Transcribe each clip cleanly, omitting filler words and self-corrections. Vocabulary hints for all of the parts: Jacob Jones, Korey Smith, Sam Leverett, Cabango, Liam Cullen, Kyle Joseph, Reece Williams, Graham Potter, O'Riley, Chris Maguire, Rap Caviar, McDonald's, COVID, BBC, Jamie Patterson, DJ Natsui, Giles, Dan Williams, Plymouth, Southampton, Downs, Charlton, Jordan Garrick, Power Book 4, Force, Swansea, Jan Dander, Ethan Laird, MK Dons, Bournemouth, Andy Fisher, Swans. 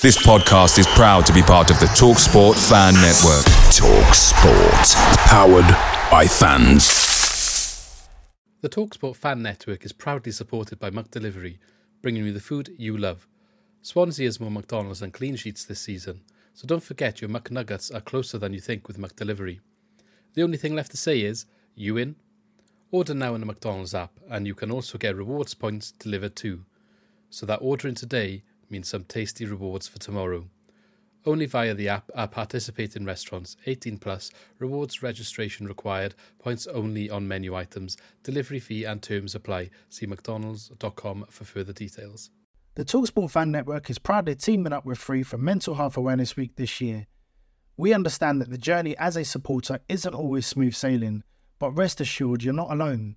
This podcast is proud to be part of the TalkSport Fan Network. TalkSport. Powered by fans. The TalkSport Fan Network is proudly supported by McDelivery, bringing you the food you love. Swansea has more McDonald's than clean sheets this season, so don't forget your McNuggets are closer than you think with McDelivery. The only thing left to say is, you in? Order now in the McDonald's app and you can also get rewards points delivered too. So that ordering today means some tasty rewards for tomorrow. Only via the app are participating restaurants. 18 plus, rewards registration required, points only on menu items, delivery fee and terms apply. See mcdonalds.com for further details. The TalkSport Fan Network is proudly teaming up with Free for Mental Health Awareness Week this year. We understand that the journey as a supporter isn't always smooth sailing, but rest assured you're not alone.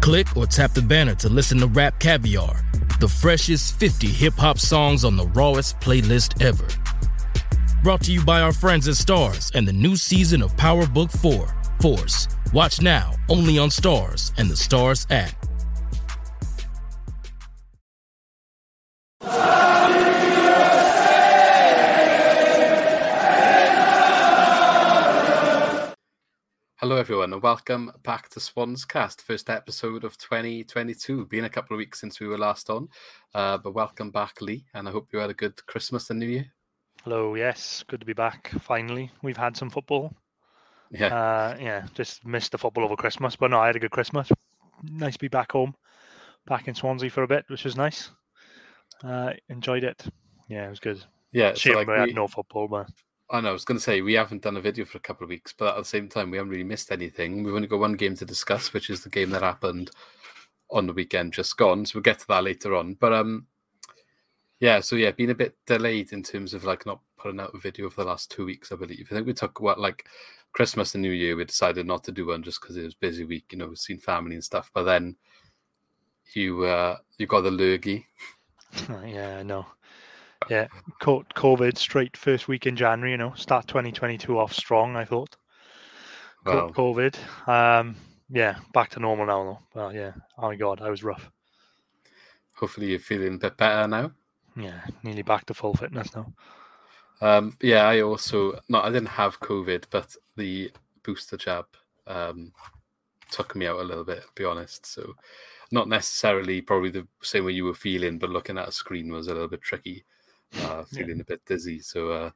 click or tap the banner to listen to Rap Caviar, the freshest 50 hip-hop songs on the rawest playlist ever. Brought to you by our friends at Starz and the new season of Power Book 4, Force. Watch now, only on Starz and the Starz app. Hello everyone and welcome back to Swans Cast, first episode of 2022. Been a couple of weeks since we were last on, but welcome back Lee, and I hope you had a good Christmas and New Year. Hello, yes, good to be back, finally. We've had some football. Yeah, just missed the football over Christmas, but no, I had a good Christmas. Nice to be back home, back in Swansea for a bit, which was nice. Enjoyed it. Yeah, it was good. Yeah, shame so I had no football, but... I know, I was going to say, we haven't done a video for a couple of weeks, but at the same time, we haven't really missed anything. We've only got one game to discuss, which is the game that happened on the weekend just gone. So we'll get to that later on. But been a bit delayed in terms of like not putting out a video for the last 2 weeks, I believe. I think we took Christmas and New Year, we decided not to do one just because it was a busy week, you know, we've seen family and stuff. But then you got the lurgy. Yeah, I know. Yeah, COVID straight first week in January, you know, start 2022 off strong, I thought. Well, COVID. Back to normal now, though. Well, yeah. Oh, my God, I was rough. Hopefully you're feeling a bit better now. Yeah, nearly back to full fitness now. I didn't have COVID, but the booster jab took me out a little bit, to be honest, so not necessarily probably the same way you were feeling, but looking at a screen was a little bit tricky. Feeling a bit dizzy, so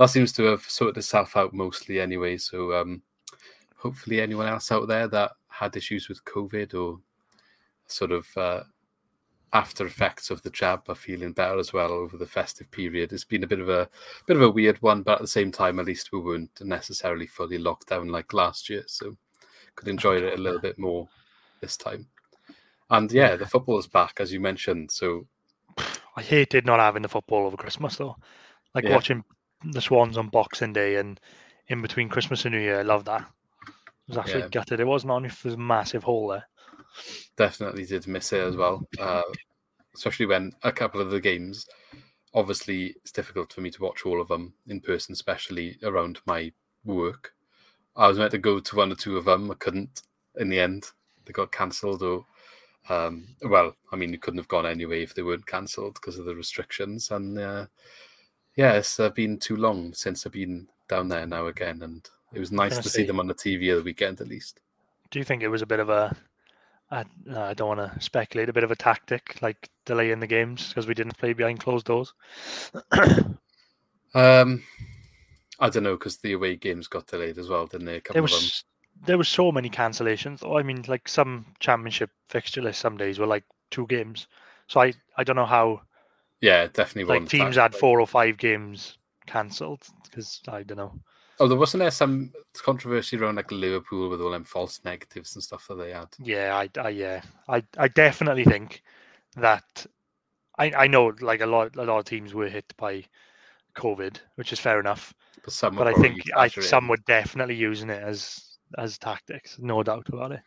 that seems to have sorted itself out mostly anyway. So hopefully anyone else out there that had issues with COVID or sort of after effects of the jab are feeling better as well over the festive period. It's been a bit of a weird one, but at the same time, at least we weren't necessarily fully locked down like last year, so could enjoy it a little bit more this time. And yeah, the football is back as you mentioned, so. I hated not having the football over Christmas, though. Watching the Swans on Boxing Day and in between Christmas and New Year, I loved that. I was actually gutted. It wasn't on if there's a massive hole there. Definitely did miss it as well, especially when a couple of the games, obviously, it's difficult for me to watch all of them in person, especially around my work. I was meant to go to one or two of them. I couldn't in the end. They got cancelled or... you couldn't have gone anyway if they weren't cancelled because of the restrictions. And it's been too long since I've been down there now again. And it was nice to see them on the TV of the weekend at least. Do you think it was a bit of I don't want to speculate, a bit of a tactic, like delaying the games because we didn't play behind closed doors? I don't know, because the away games got delayed as well, didn't they? A couple of them. There were so many cancellations. Oh, I mean, like some championship fixture list some days were like two games. So I don't know how. Yeah, it definitely. Like teams had 4 or 5 games cancelled because I don't know. Oh, wasn't there some controversy around like Liverpool with all them false negatives and stuff that they had? Yeah, I definitely think that I know like a lot of teams were hit by COVID, which is fair enough. But some, but I think some were definitely using it as tactics, no doubt about it.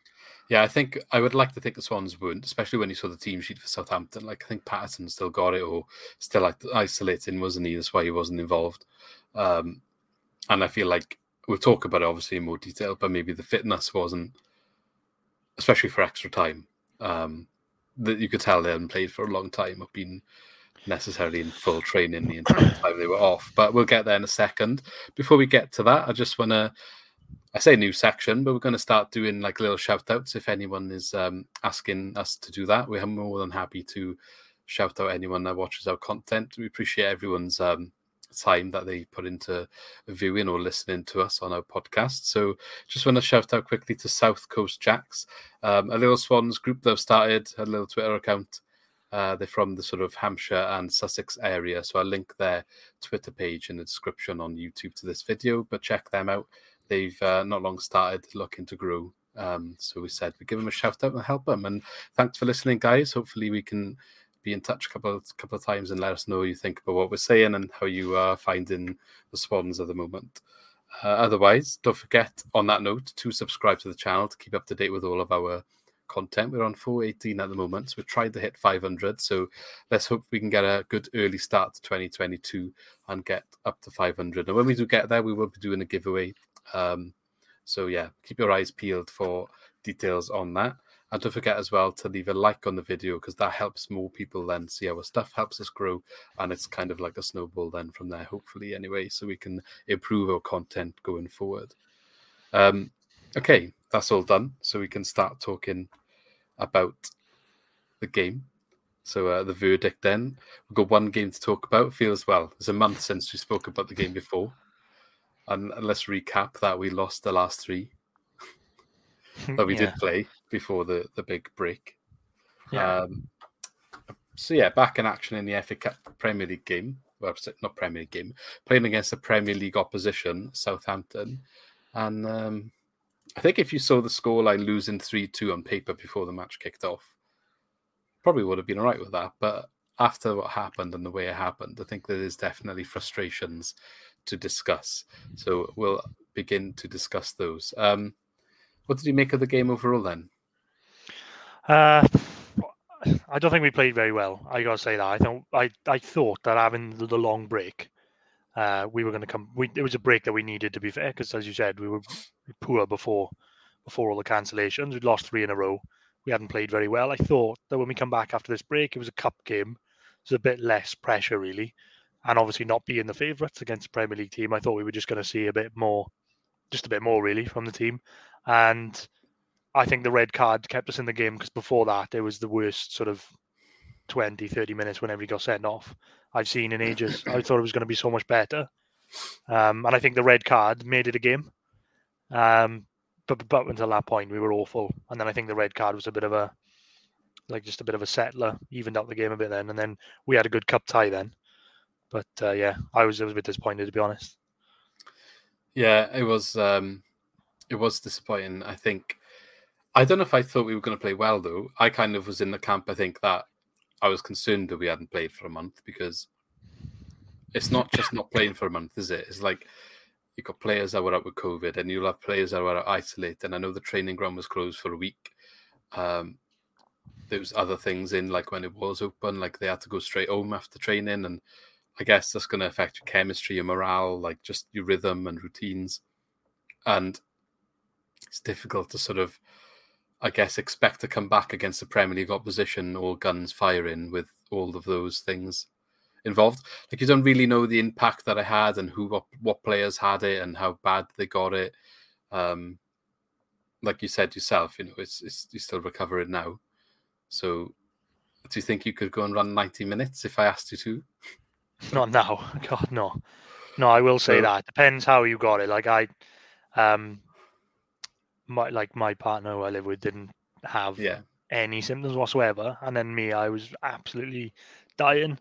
Yeah, I think I would like to think the Swans weren't, especially when you saw the team sheet for Southampton. Like, I think Patterson still got it, or still isolating, wasn't he? That's why he wasn't involved. And I feel like we'll talk about it obviously in more detail, but maybe the fitness wasn't, especially for extra time. That you could tell they hadn't played for a long time, or been necessarily in full training the entire time they were off. But we'll get there in a second. Before we get to that, I just want to. I say new section, but we're going to start doing like little shout outs. If anyone is asking us to do that, we are more than happy to shout out anyone that watches our content. We appreciate everyone's time that they put into viewing or listening to us on our podcast. So just want to shout out quickly to South Coast Jacks, a little Swans group they've started, a little Twitter account. They're from the sort of Hampshire and Sussex area. So I'll link their Twitter page in the description on YouTube to this video, but check them out. They've not long started looking to grow. So we said we give them a shout out and help them. And thanks for listening, guys. Hopefully we can be in touch a couple of times and let us know what you think about what we're saying and how you are finding the Swans at the moment. Otherwise, don't forget, on that note, to subscribe to the channel to keep up to date with all of our content. We're on 418 at the moment, so we're trying to hit 500. So let's hope we can get a good early start to 2022 and get up to 500. And when we do get there, we will be doing a giveaway. So yeah, keep your eyes peeled for details on that, and don't forget as well to leave a like on the video, because that helps more people then see our stuff, helps us grow, and it's kind of like a snowball then from there, hopefully anyway, so we can improve our content going forward. Okay, that's all done, so we can start talking about the game. So the verdict then, we've got one game to talk about. Feels, well, it's a month since we spoke about the game before. And let's recap that we lost the last three that we did play before the big break. Yeah. So, yeah, back in action in the FA Cup Premier League game. Well, not Premier League game. Playing against the Premier League opposition, Southampton. And I think if you saw the scoreline losing 3-2 on paper before the match kicked off, probably would have been all right with that. But after what happened and the way it happened, I think there is definitely frustrations to discuss, so we'll begin to discuss those. What did you make of the game overall then? I don't think we played very well, I gotta say that. I thought that having the long break, we were going to come, it was a break that we needed, to be fair, because as you said, we were poor before all the cancellations. We'd lost three in a row, we hadn't played very well. I thought that when we come back after this break, it was a cup game, so a bit less pressure really. And obviously not being the favourites against a Premier League team, I thought we were just going to see a bit more really from the team. And I think the red card kept us in the game, because before that, it was the worst sort of 20, 30 minutes whenever he got sent off I've seen in ages. I thought it was going to be so much better. And I think the red card made it a game. But until that point, we were awful. And then I think the red card was a bit of a settler, evened up the game a bit then. And then we had a good cup tie then. But yeah, I was a bit disappointed, to be honest. Yeah, it was disappointing. I think, I don't know if I thought we were going to play well though. I kind of was in the camp, I think, that I was concerned that we hadn't played for a month, because it's not just not playing for a month, is it? It's like you got players that were out with COVID, and you'll have players that were out isolated. And I know the training ground was closed for a week. There was other things in, like when it was open, like they had to go straight home after training, and I guess that's going to affect your chemistry, your morale, like just your rhythm and routines. And it's difficult to sort of, I guess, expect to come back against the Premier League opposition, all guns firing, with all of those things involved. Like, you don't really know the impact that it had, and what players had it and how bad they got it. Like you said yourself, you know, it's you're still recovering now. So do you think you could go and run 90 minutes if I asked you to? Not now. God, no. No, I will say that. Depends how you got it. Like, my partner who I live with didn't have any symptoms whatsoever. And then me, I was absolutely dying.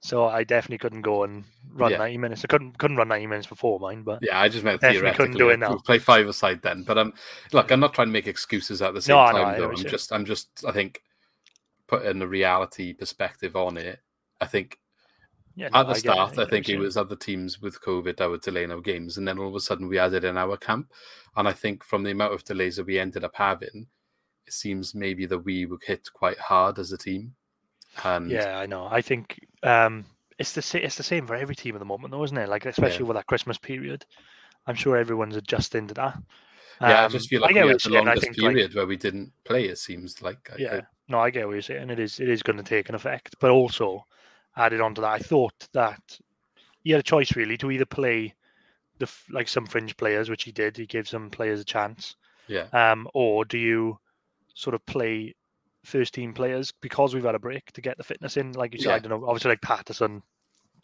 So I definitely couldn't go and run 90 minutes. I couldn't run 90 minutes before mine, but yeah, I just meant theoretically. Couldn't do it now. We'll play five-a-side then. But look, I'm not trying to make excuses at the same time. No, I think putting the reality perspective on it, I think At the start, I think it was other teams with COVID that were delaying our games, and then all of a sudden we added an hour camp. And I think from the amount of delays that we ended up having, it seems maybe that we were hit quite hard as a team. And yeah, I know. I think it's the same for every team at the moment, though, isn't it? Like, especially with that Christmas period, I'm sure everyone's adjusting to that. Yeah, I just feel like we had the longest period where we didn't play. It seems like. I get what you're saying. It is going to take an effect, but also. Added on to that, I thought that he had a choice really to either play some fringe players, which he did. He gave some players a chance, or do you sort of play first team players because we've had a break to get the fitness in, like you said. I don't know. Obviously, like Patterson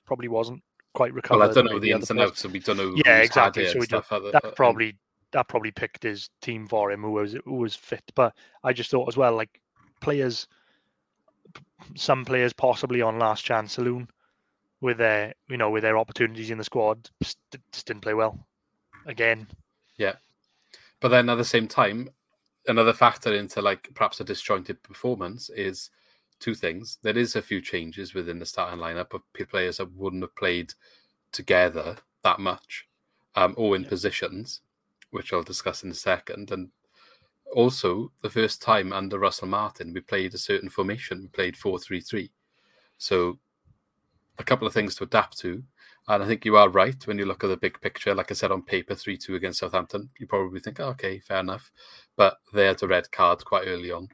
probably wasn't quite recovered. Well, I don't know the ins and outs, so we don't know. Yeah, exactly. So that probably picked his team for him, who was fit. But I just thought as well, like players. Some players possibly on last chance saloon with their opportunities in the squad just didn't play well again. Yeah. But then at the same time, another factor into like perhaps a disjointed performance is two things. There is a few changes within the starting lineup of players that wouldn't have played together that much or in positions, which I'll discuss in a second. And also, the first time under Russell Martin, we played a certain formation. We played 4-3-3. So a couple of things to adapt to. And I think you are right when you look at the big picture. Like I said, on paper, 3-2 against Southampton, you probably think, oh, okay, fair enough. But they had a red card quite early on.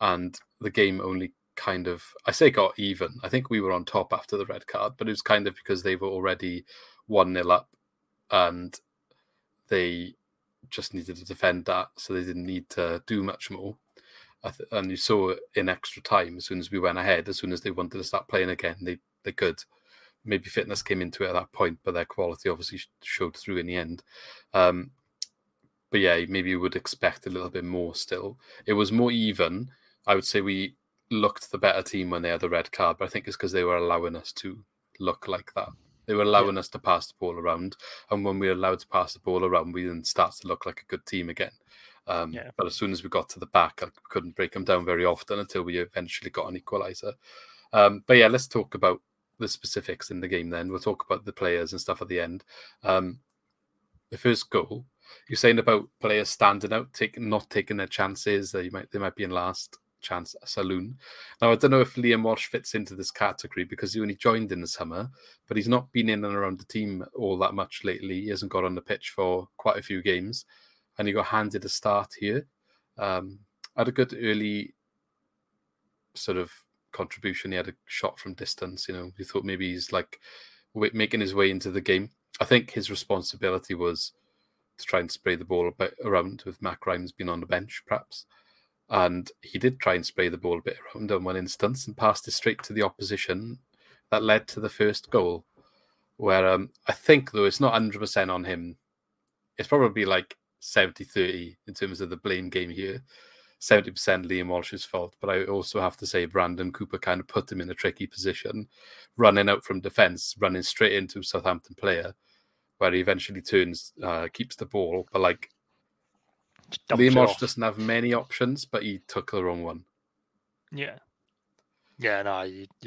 And the game only kind of, I say got even. I think we were on top after the red card, but it was kind of because they were already 1-0 up. And they just needed to defend that, so they didn't need to do much more. And you saw in extra time, as soon as we went ahead, as soon as they wanted to start playing again, they could. Maybe fitness came into it at that point, but their quality obviously showed through in the end. But yeah, maybe you would expect a little bit more still. It was more even. I would say we looked the better team when they had the red card, but I think it's because they were allowing us to look like that. They were allowing us to pass the ball around. And when we were allowed to pass the ball around, we then start to look like a good team again. But as soon as we got to the back, I couldn't break them down very often until we eventually got an equaliser. But yeah, let's talk about the specifics in the game then. We'll talk about the players and stuff at the end. The first goal, you're saying about players standing out, not taking their chances, they might be in last chance saloon. Now, I don't know if Liam Walsh fits into this category because he only joined in the summer, but he's not been in and around the team all that much lately. He hasn't got on the pitch for quite a few games, and he got handed a start here. Had a good early sort of contribution. He had a shot from distance. We thought maybe he's like making his way into the game. I think his responsibility was to try and spray the ball around with Mac Grimes being on the bench, perhaps. And he did try and spray the ball a bit around on one instance and passed it straight to the opposition. That led to the first goal, where I think, though, it's not 100% on him. It's probably like 70-30 in terms of the blame game here. 70% Liam Walsh's fault. But I also have to say Brandon Cooper kind of put him in a tricky position, running out from defence, running straight into a Southampton player, where he eventually turns, keeps the ball, but like, Liam Walsh doesn't have many options, but he took the wrong one. You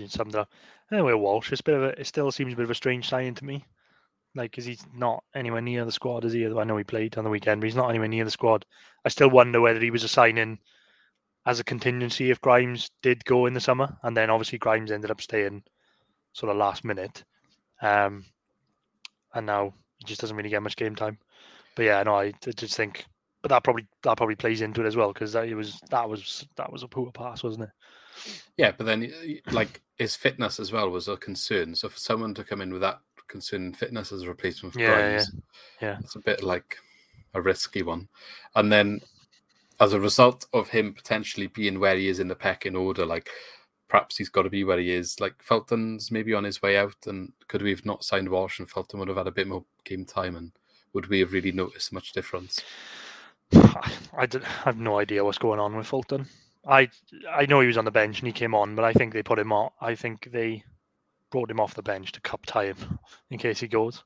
summed it up. Anyway, Walsh, it still seems a bit of a strange signing to me. Like, because he's not anywhere near the squad, is he? I know he played on the weekend, but he's not anywhere near the squad. I still wonder whether he was a signing as a contingency if Grimes did go in the summer, and then obviously Grimes ended up staying sort of last minute, and now he just doesn't really get much game time. But yeah, no, I just think. But that probably plays into it as well, because that was a poor pass, wasn't it? Yeah, but then like his fitness as well was a concern. So for someone to come in with that concern fitness as a replacement for Grimes, it's a bit like a risky one. And then as a result of him potentially being where he is in the pecking order, like perhaps he's got to be where he is. Like Felton's maybe on his way out, and could we have not signed Walsh and Felton would have had a bit more game time, and would we have really noticed much difference? I have no idea what's going on with Fulton. I know he was on the bench and he came on, but I think they put him on. I think they brought him off the bench to cup tie him in case he goes.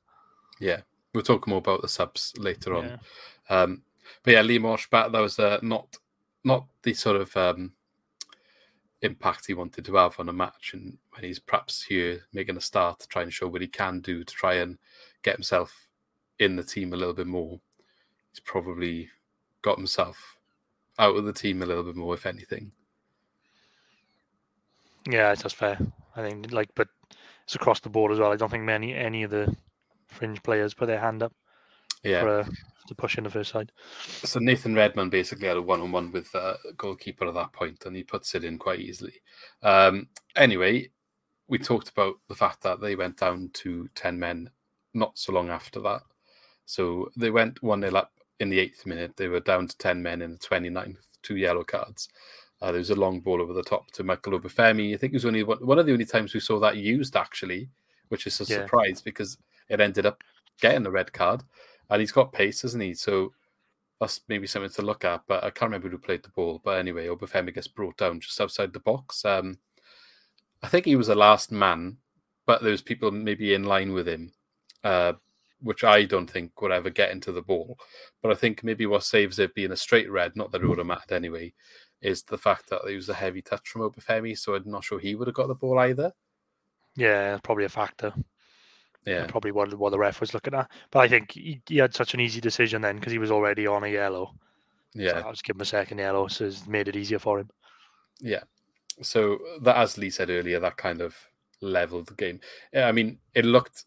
Yeah, we'll talk more about the subs later on. But yeah, Liam Walsh back. That was not the sort of impact he wanted to have on a match, and when he's perhaps here making a start to try and show what he can do to try and get himself in the team a little bit more, he's probably got himself out of the team a little bit more, if anything. Yeah, that's fair. I think, like, but it's across the board as well. I don't think any of the fringe players put their hand up to push in the first side. So Nathan Redman basically had a one-on-one with the goalkeeper at that point, and he puts it in quite easily. Anyway, we talked about the fact that they went down to 10 men not so long after that. So they went 1-0 up in the 8th minute. They were down to 10 men in the 29th, 2 yellow cards. There was a long ball over the top to Michael Obafemi. I think it was only one of the only times we saw that used, actually, which is a surprise because it ended up getting a red card. And he's got pace, hasn't he? So that's maybe something to look at. But I can't remember who played the ball. But anyway, Obafemi gets brought down just outside the box. I think he was the last man, but there was people maybe in line with him, which I don't think would ever get into the ball. But I think maybe what saves it being a straight red, not that it would have mattered anyway, is the fact that it was a heavy touch from Obafemi. So I'm not sure he would have got the ball either. Yeah, probably a factor. Yeah, probably what the ref was looking at. But I think he had such an easy decision then because he was already on a yellow. Yeah, so I'll just give him a second yellow, so it's made it easier for him. Yeah, so that, as Lee said earlier, that kind of leveled the game. I mean, it looked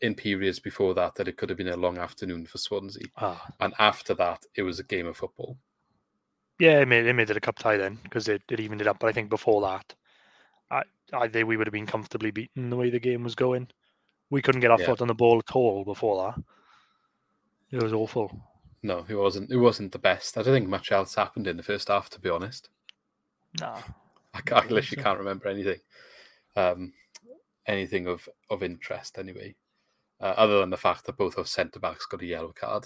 in periods before that it could have been a long afternoon for Swansea, and after that, it was a game of football. Yeah, it made it a cup tie then because it evened it up. But I think before that, I think we would have been comfortably beaten the way the game was going. We couldn't get our foot on the ball at all before that. It was awful. No, it wasn't. It wasn't the best. I don't think much else happened in the first half, to be honest. Nah, I literally can't remember anything. Anything of interest, anyway. Other than the fact that both our centre-backs got a yellow card.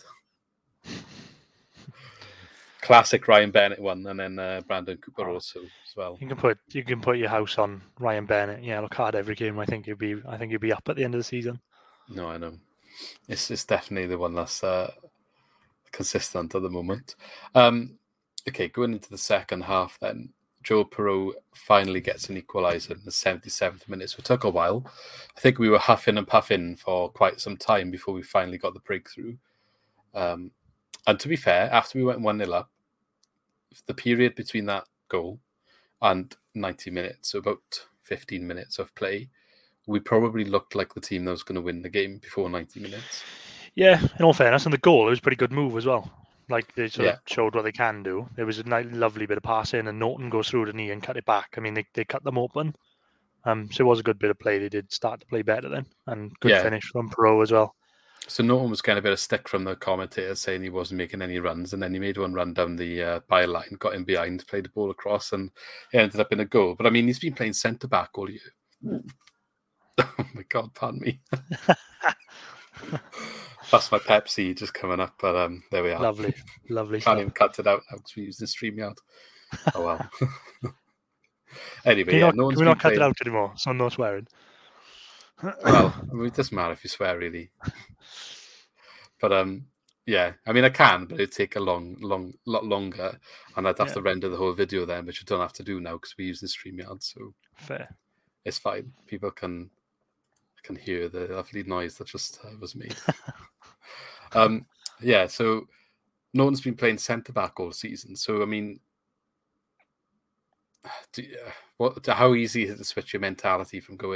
Classic Ryan Bennett one, and then Brandon Cooper also as well. You can put your house on Ryan Bennett yellow card every game. I think you'll be up at the end of the season. No, I know. It's definitely the one that's consistent at the moment. Okay, going into the second half then, Joel Piroe finally gets an equaliser in the 77th minute. So it took a while. I think we were huffing and puffing for quite some time before we finally got the breakthrough. And to be fair, after we went 1-0 up, the period between that goal and 90 minutes, so about 15 minutes of play, we probably looked like the team that was going to win the game before 90 minutes. Yeah, in all fairness, and the goal, it was a pretty good move as well. Like, they sort of showed what they can do. There was a nice, lovely bit of passing, and Norton goes through the knee and cut it back. I mean, they cut them open. So it was a good bit of play. They did start to play better then, and good finish from Piroe as well. So Norton was getting a bit of stick from the commentator saying he wasn't making any runs, and then he made one run down the byline, got in behind, played the ball across, and it ended up in a goal. But I mean, he's been playing centre-back all year. Oh my God, pardon me. That's my Pepsi just coming up, but there we are. Lovely, lovely. Can't even cut it out now because we're using StreamYard. Oh well. Anyway, can we not cut it out anymore, so I'm not swearing. Well, I mean, it doesn't matter if you swear, really. But I mean, I can, but it'd take a lot longer, and I'd have to render the whole video then, which I don't have to do now because we're using StreamYard, so fair. It's fine. People can hear the lovely noise that just was made. So Norton's been playing centre back all season, so I mean, how easy is it to switch your mentality from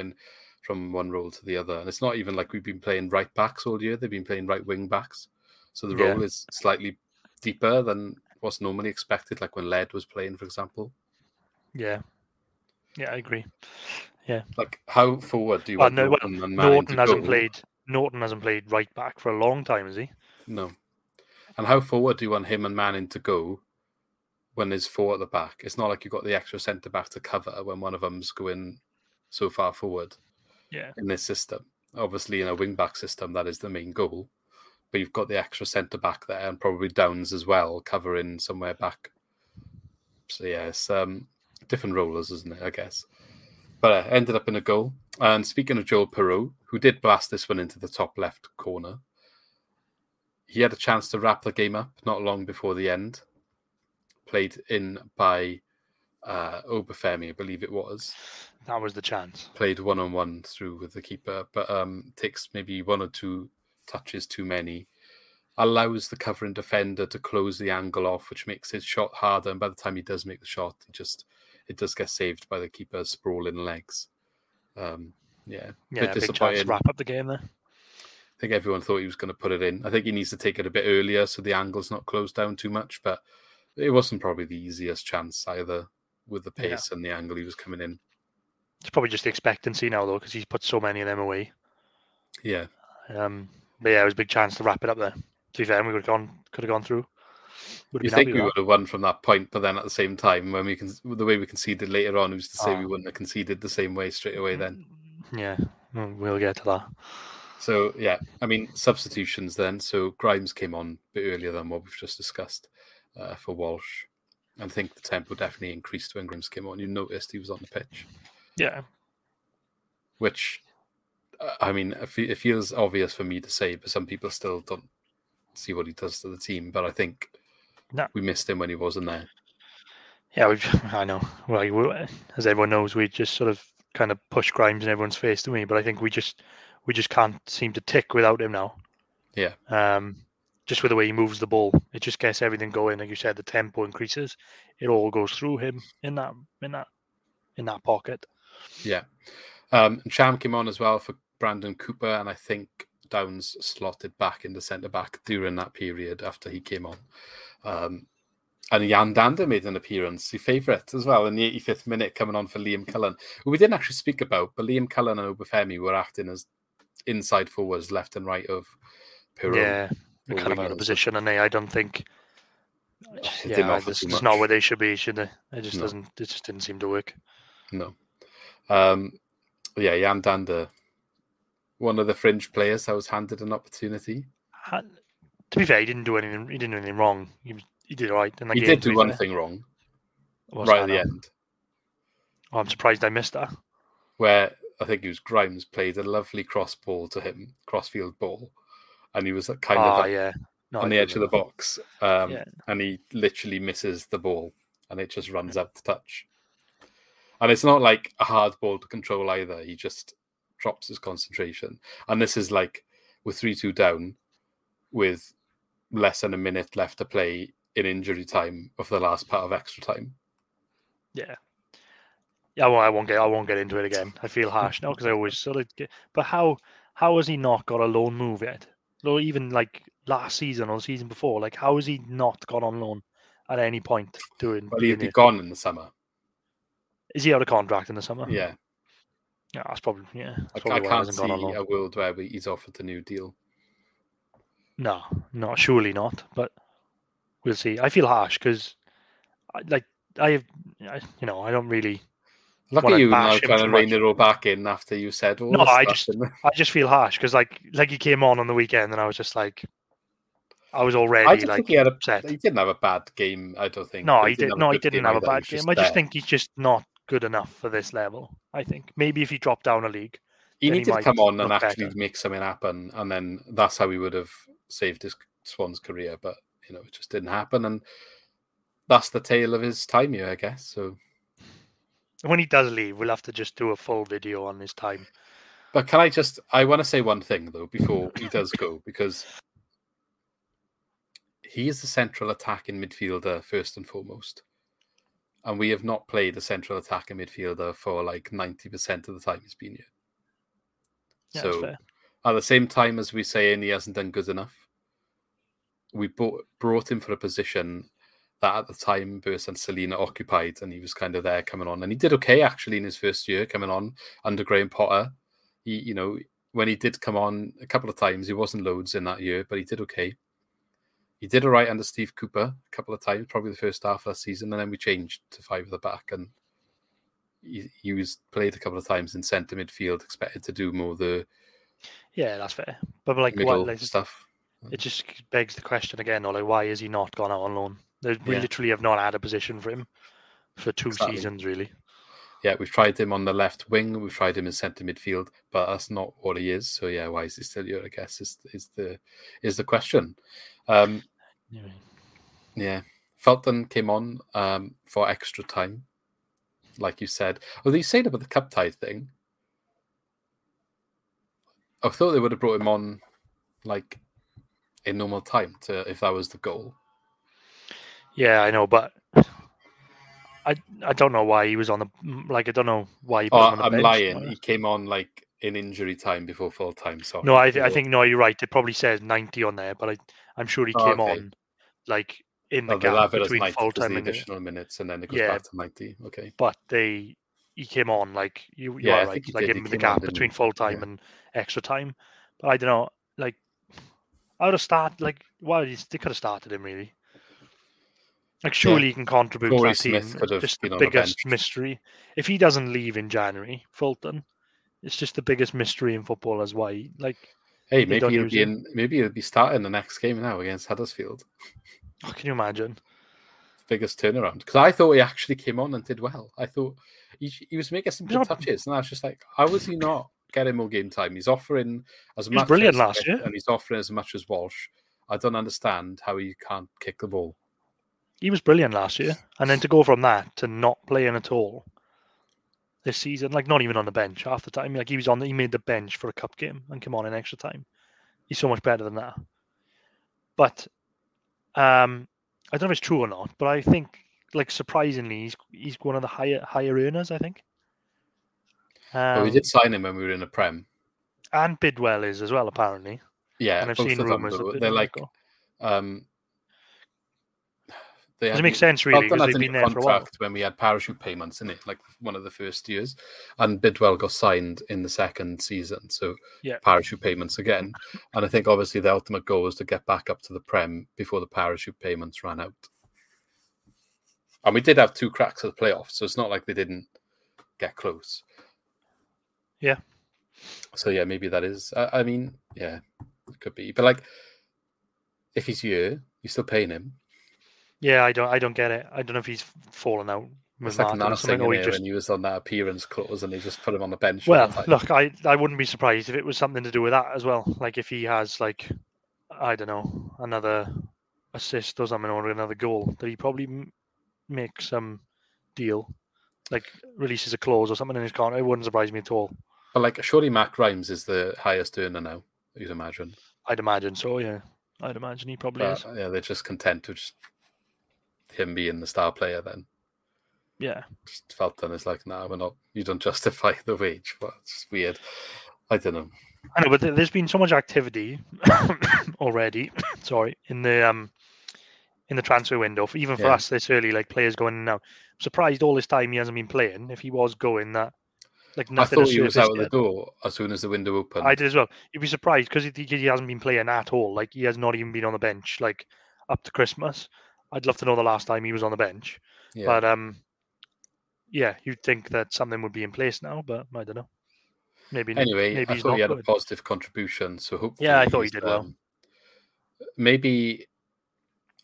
one role to the other? And it's not even like we've been playing right backs all year. They've been playing right wing backs. So the role is slightly deeper than what's normally expected, like when Laird was playing, for example. Yeah. Yeah, I agree. Yeah. Like, how forward do you want Norton and Manning to go? Norton hasn't played right back for a long time, has he? No. And how forward do you want him and Manning to go when there's four at the back? It's not like you've got the extra centre-back to cover when one of them's going so far forward. Yeah. In this system, obviously in a wing-back system, that is the main goal. But you've got the extra centre-back there, and probably Downs as well, covering somewhere back. So yeah, it's different rollers, isn't it, I guess. But ended up in a goal. And speaking of Joel Piroe, who did blast this one into the top left corner, he had a chance to wrap the game up not long before the end. Played in by Obafemi, I believe it was. That was the chance. Played one-on-one through with the keeper, but takes maybe one or two touches too many. Allows the covering defender to close the angle off, which makes his shot harder. And by the time he does make the shot, it does get saved by the keeper's sprawling legs. Yeah, big chance to wrap up the game there. I think everyone thought he was going to put it in. I think he needs to take it a bit earlier so the angle's not closed down too much. But it wasn't probably the easiest chance either with the pace and the angle he was coming in. It's probably just the expectancy now, though, because he's put so many of them away. Yeah. But yeah, it was a big chance to wrap it up there. To be fair, we could have gone through. You think we would have won from that point, but then at the same time, when the way we conceded later on, who's to say we wouldn't have conceded the same way straight away then? Yeah, we'll get to that. So, yeah, I mean, substitutions then. So Grimes came on a bit earlier than what we've just discussed for Walsh. I think the tempo definitely increased when Grimes came on. You noticed he was on the pitch. Yeah. Which, I mean, it feels obvious for me to say, but some people still don't see what he does to the team. But I think we missed him when he wasn't there. Yeah, I know. Like, as everyone knows, we just sort of kind of push Grimes in everyone's face, don't we? But I think we just can't seem to tick without him now. Yeah. Just with the way he moves the ball, it just gets everything going. Like you said, the tempo increases. It all goes through him in that pocket. Yeah. And Cham came on as well for Brandon Cooper, and I think Downs slotted back into centre back during that period after he came on. And Jan Dander made an appearance, the favourite as well, in the 85th minute, coming on for Liam Cullen, who we didn't actually speak about, but Liam Cullen and Obafemi were acting as inside forwards, left and right of Piroe. Yeah, kind of out of position, and I don't think it's not where they should be, should they? It just didn't seem to work. No. Jan Dander, one of the fringe players that was handed an opportunity. To be fair, he didn't do anything wrong. He did all right. He did do one thing wrong right at the end. Oh, I'm surprised I missed that. Where I think it was Grimes played a lovely crossfield ball, and he was kind of on the edge of the box, and he literally misses the ball, and it just runs out to touch. And it's not like a hard ball to control either. He just drops his concentration. And this is like we're 3-2 down with less than a minute left to play in injury time of the last part of extra time. I won't get into it again. I feel harsh now because I always sort of get, but how has he not got a loan move yet? Or even like last season or the season before, like how has he not gone on loan at any point doing? Well, he'd be gone in the summer. Is he out of contract in the summer? Yeah. Yeah, that's probably I can't see a world where he's offered a new deal. No, not surely not, but we'll see. I feel harsh because, I don't really. Look at you now trying to rein it all back in after you said all. No, I just feel harsh because like he came on the weekend and I was just like, I was already think he had upset. He didn't have a bad game, I don't think. No, he didn't have a bad game. I just think he's just not good enough for this level. I think maybe if he dropped down a league, he needed to come on and actually make something happen, and then that's how he would have saved his Swan's career. But it just didn't happen, and that's the tale of his time here, I guess. So when he does leave, we'll have to just do a full video on his time. But can I want to say one thing though before he does go, because he is the central attacking midfielder first and foremost, and we have not played a central attacking midfielder for like 90% of the time he's been here. Yeah, so at the same time as we saying he hasn't done good enough, we brought him for a position that at the time Burst and Selena occupied, and he was kind of there coming on, and he did okay actually in his first year coming on under Graham Potter. He, when he did come on a couple of times, he wasn't loads in that year, but he did okay. He did all right under Steve Cooper a couple of times, probably the first half of that season, and then we changed to five at the back, and he was played a couple of times in centre midfield, expected to do more the that's fair, but like what stuff. It just begs the question again, though, like, why is he not gone out on loan? We literally have not had a position for him for two seasons, really. Yeah, we've tried him on the left wing, we've tried him in centre midfield, but that's not what he is. So yeah, why is he still here? I guess is the question. Felton came on for extra time like you said. Although you said about the cup tie thing, I thought they would have brought him on like in normal time to, if that was the goal. Yeah, I know, but I don't know why he was on the, like, I don't know why he put him on the bench. I'm lying. He came on like in injury time before full time. So no, I think no, you're right. It probably says 90 on there, but I'm sure he came on like in the gap between full time and additional minutes, and then it goes back to 90. Okay, but he came on like you are right, like in the gap between full time and extra time. But I don't know, like I would have started like they could have started him really. Like, surely he can contribute Korey to that Smith team. Just the biggest mystery. If he doesn't leave in January, Fulton, it's just the biggest mystery in football as why. Like, hey, maybe he'll be in. Maybe he'll be starting the next game now against Huddersfield. Oh, can you imagine? Biggest turnaround. Because I thought he actually came on and did well. I thought he was making some good touches, and I was just like, how was he not getting more game time? He's offering as much. He was brilliant last year, and he's offering as much as Walsh. I don't understand how he can't kick the ball. He was brilliant last year. And then to go from that to not playing at all this season, like not even on the bench half the time. Like he made the bench for a cup game and came on in extra time. He's so much better than that. But I don't know if it's true or not, but I think like surprisingly he's one of the higher earners, I think. Well, we did sign him when we were in the Prem. And Bidwell is as well, apparently. Yeah, and I've seen rumours that they're like does it make sense, really? Because they've been there for a while. When we had parachute payments, in it, like one of the first years, and Bidwell got signed in the second season, so parachute payments again. And I think obviously the ultimate goal was to get back up to the Prem before the parachute payments ran out. And we did have two cracks at the playoffs, so it's not like they didn't get close. Yeah. So yeah, maybe that is. I mean, yeah, it could be. But like, if he's here, you're still paying him. Yeah, I don't get it. I don't know if he's fallen out with it's Martin like or something. Or he just... was on that appearance clause and they just put him on the bench. Well, look, I wouldn't be surprised if it was something to do with that as well. Like if he has, like, I don't know, another assist or something or another goal, that he probably makes some deal, like releases a clause or something in his contract. It wouldn't surprise me at all. But like, surely Mac Grimes is the highest earner now, you'd imagine. I'd imagine so, yeah. I'd imagine he probably is. Yeah, they're just content to just... him being the star player then. Yeah. Just Felton is like, nah, we're not, you don't justify the wage. But it's weird. I don't know. I know, but there's been so much activity already, sorry, in the transfer window, even for us this early, like players going now. I'm surprised all this time he hasn't been playing. If he was going that, like nothing. I thought he was out of the door as soon as the window opened. I did as well. You'd be surprised because he hasn't been playing at all. Like he has not even been on the bench, like up to Christmas. I'd love to know the last time he was on the bench. Yeah. But, you'd think that something would be in place now, but I don't know. Maybe I thought he had a positive contribution, so hopefully... Yeah, I thought he did well. Maybe,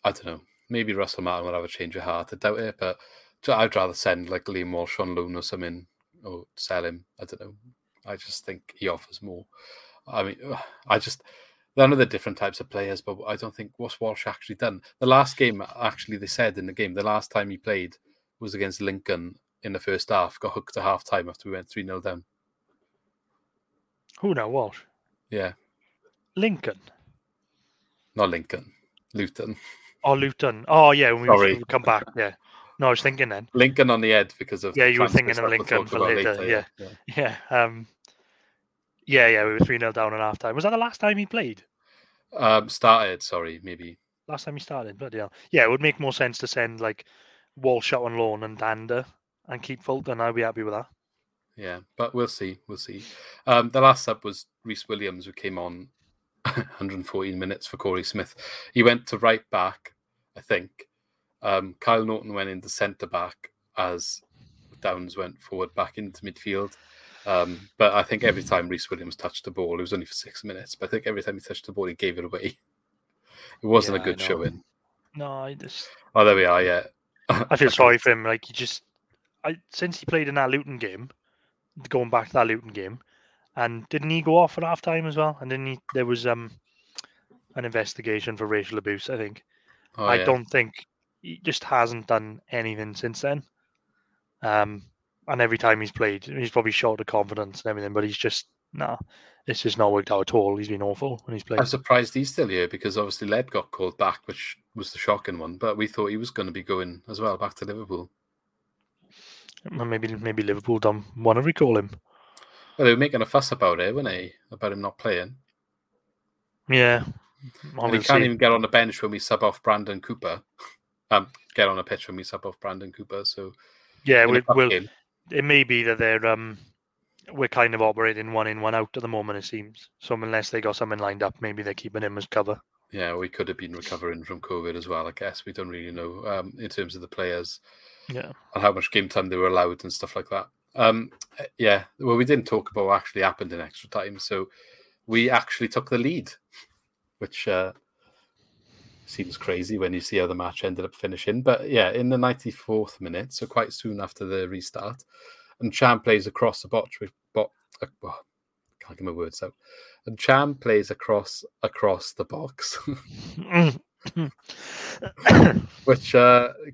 I don't know, maybe Russell Martin would have a change of heart. I doubt it, but I'd rather send like Liam Walsh on loan or something, or sell him. I don't know. I just think he offers more. I mean, I just... None of the different types of players, but I don't think what's Walsh actually done. The last game, actually, they said in the game, the last time he played was against Lincoln in the first half, got hooked at half time after we went 3-0 down. Who now, Walsh? Yeah. Lincoln? Not Lincoln. Luton. Oh, Luton. Oh, yeah, when we come back, yeah. No, I was thinking then. Lincoln on the head because of... Yeah, you were thinking of Lincoln for later. Yeah. Yeah, we were 3-0 down at half time. Was that the last time he played? Maybe. Last time he started, bloody hell. Yeah, it would make more sense to send like Walsh out on loan and Dander and keep Fulton. I'd be happy with that. Yeah, but we'll see. The last sub was Reece Williams, who came on 114 minutes for Korey Smith. He went to right back, I think. Kyle Norton went into centre back as Downs went forward back into midfield. But I think every time Reece Williams touched the ball, it was only for 6 minutes. But I think every time he touched the ball, he gave it away. It wasn't a good showing. No, I just. Oh, there we are. Yeah, I feel sorry for him. Like he just, since he played in that Luton game, going back to that Luton game, and didn't he go off at half time as well? And then there was an investigation for racial abuse. I think. Oh, I don't think he just hasn't done anything since then. And every time he's played, he's probably short of confidence and everything, but he's just, it's just not worked out at all. He's been awful when he's played. I'm surprised he's still here because obviously Laird got called back, which was the shocking one, but we thought he was going to be going as well back to Liverpool. Maybe Liverpool don't want to recall him. Well, they were making a fuss about it, weren't they? About him not playing. Yeah. And he can't even get on the bench when we sub off Brandon Cooper. Get on a pitch when we sub off Brandon Cooper. So yeah, it may be that they're we're kind of operating one in, one out at the moment, it seems. So unless they got something lined up, maybe they're keeping him as cover. Yeah, we could have been recovering from COVID as well, I guess. We don't really know in terms of the players and how much game time they were allowed and stuff like that. Well, we didn't talk about what actually happened in extra time. So we actually took the lead, which seems crazy when you see how the match ended up finishing. But yeah, in the 94th minute, so quite soon after the restart, and Cham plays across the box, which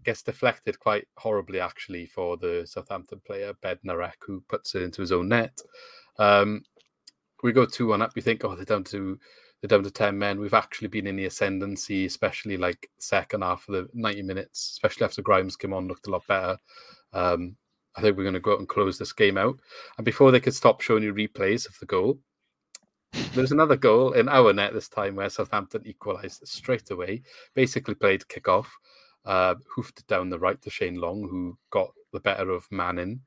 gets deflected quite horribly, actually, for the Southampton player, Bednarek, who puts it into his own net. We go 2-1 up. We think, they're down to 10 men. We've actually been in the ascendancy, especially like second half of the 90 minutes, especially after Grimes came on, looked a lot better. I think we're going to go out and close this game out. And before they could stop showing you replays of the goal, there's another goal in our net this time where Southampton equalised straight away, basically played kick-off, hoofed it down the right to Shane Long, who got the better of Manning.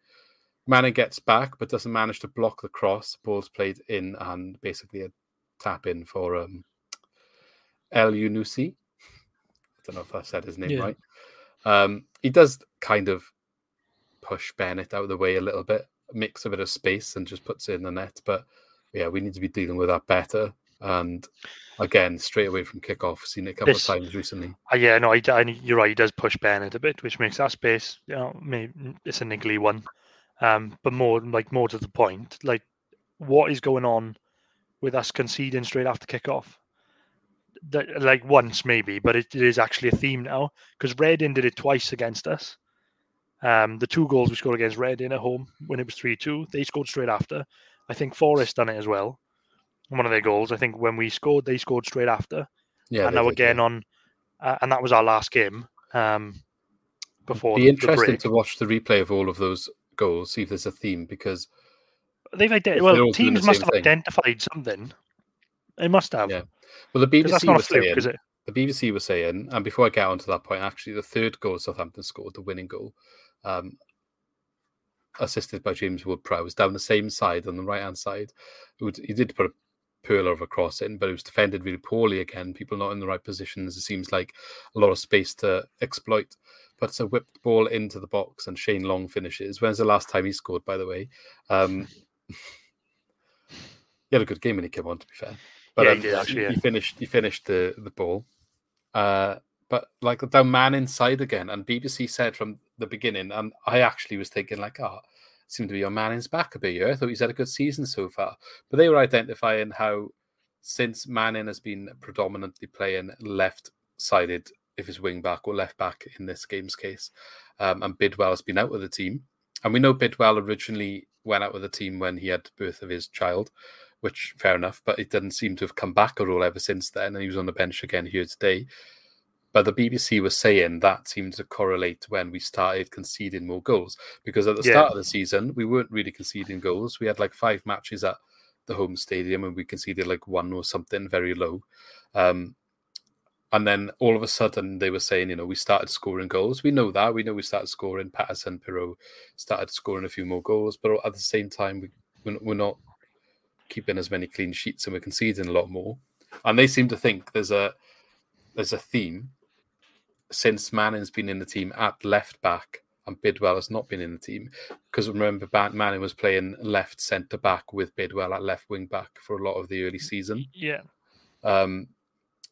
Manning gets back, but doesn't manage to block the cross. Ball's played in and basically a tap-in for El Yunusi. I don't know if I said his name right. He does kind of push Bennett out of the way a little bit, makes a bit of space and just puts it in the net. But yeah, we need to be dealing with that better. And again, straight away from kickoff, seen it a couple of times recently. You're right. He does push Bennett a bit, which makes that space. It's a niggly one. But more to the point, like what is going on with us conceding straight after kickoff? That, like once maybe, but it is actually a theme now because Reading did it twice against us. The two goals we scored against Reading at home when it was 3-2, they scored straight after. I think Forest done it as well. One of their goals, I think when we scored, they scored straight after. Yeah, and now again and that was our last game before the break. It'd be interesting to watch the replay of all of those goals, see if there's a theme because they've teams must have identified something. They must have. Yeah. Well, the BBC was saying, and before I get on to that point, actually, the third goal Southampton scored, the winning goal, assisted by James Wood-Prowse, was down the same side, on the right-hand side. He did put a pearler of a cross in, but it was defended really poorly again. People not in the right positions. It seems like a lot of space to exploit. But it's a whipped ball into the box, and Shane Long finishes. When's the last time he scored, by the way? He had a good game when he came on, to be fair. But yeah, he did, actually, he finished the ball. But like the man inside again, and BBC said from the beginning, and I actually was thinking it seemed to be your man is back a bit here. I thought he's had a good season so far. But they were identifying how since Manning has been predominantly playing left-sided, if it's wing-back or left-back in this game's case, and Bidwell has been out with the team. And we know Bidwell originally went out with the team when he had the birth of his child, which fair enough, but it doesn't seem to have come back at all ever since then. And he was on the bench again here today. But the BBC was saying that seemed to correlate when we started conceding more goals, because at the start of the season, we weren't really conceding goals. We had like 5 matches at the home stadium and we conceded like 1 or something very low. And then all of a sudden they were saying, we started scoring goals. We know that. We know we started scoring. Patterson, Piroe started scoring a few more goals, but at the same time, we're not keeping as many clean sheets and we're conceding a lot more. And they seem to think there's a theme since Manning's been in the team at left back and Bidwell has not been in the team, because remember Manning was playing left centre back with Bidwell at left wing back for a lot of the early season. Yeah.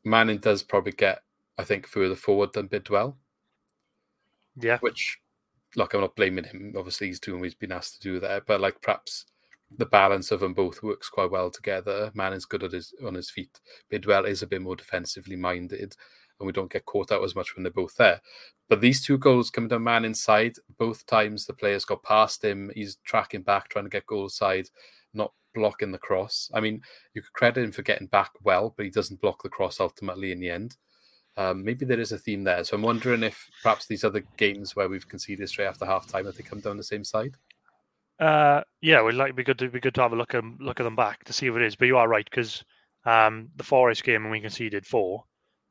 Manning does probably get, I think, further forward than Bidwell. Yeah. Which, I'm not blaming him. Obviously he's doing what he's been asked to do there, but perhaps the balance of them both works quite well together. Man is good at on his feet. Bidwell is a bit more defensively minded, and we don't get caught out as much when they're both there. But these two goals coming down man inside, both times the players got past him. He's tracking back, trying to get goal side, not blocking the cross. I mean, you could credit him for getting back well, but he doesn't block the cross ultimately in the end. Maybe there is a theme there. So I'm wondering if perhaps these other games where we've conceded straight after half-time, if they come down the same side? Yeah, we'd like be good to have a look at them back to see what it is. But you are right, because the Forest game when we conceded 4,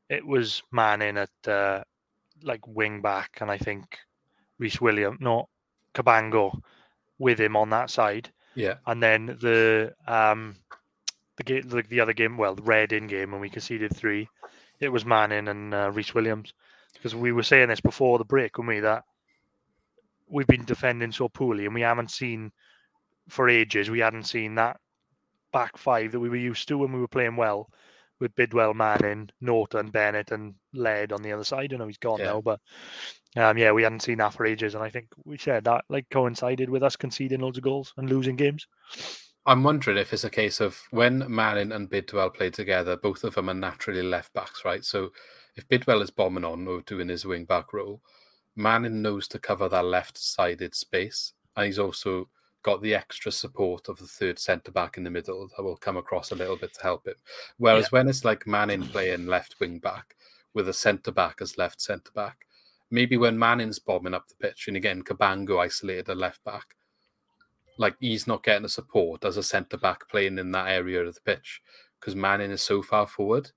it was man in at wing back, and I think Cabango with him on that side. Yeah, and then the other game, the Reading game when we conceded 3, it was man in and Reece Williams, because we were saying this before the break, weren't we, that we've been defending so poorly and we haven't seen for ages. We hadn't seen that back five that we were used to when we were playing well with Bidwell, Manning, Norton, Bennett and Laird on the other side. I know he's gone now, but we hadn't seen that for ages. And I think we said that coincided with us conceding loads of goals and losing games. I'm wondering if it's a case of when Manning and Bidwell play together, both of them are naturally left backs, right? So if Bidwell is bombing on or doing his wing back role, Manning knows to cover that left-sided space, and he's also got the extra support of the third centre-back in the middle that will come across a little bit to help him. Whereas when it's like Manning playing left wing-back with a centre-back as left centre-back, maybe when Manning's bombing up the pitch, and again, Cabango isolated a left-back, he's not getting the support as a centre-back playing in that area of the pitch because Manning is so far forward.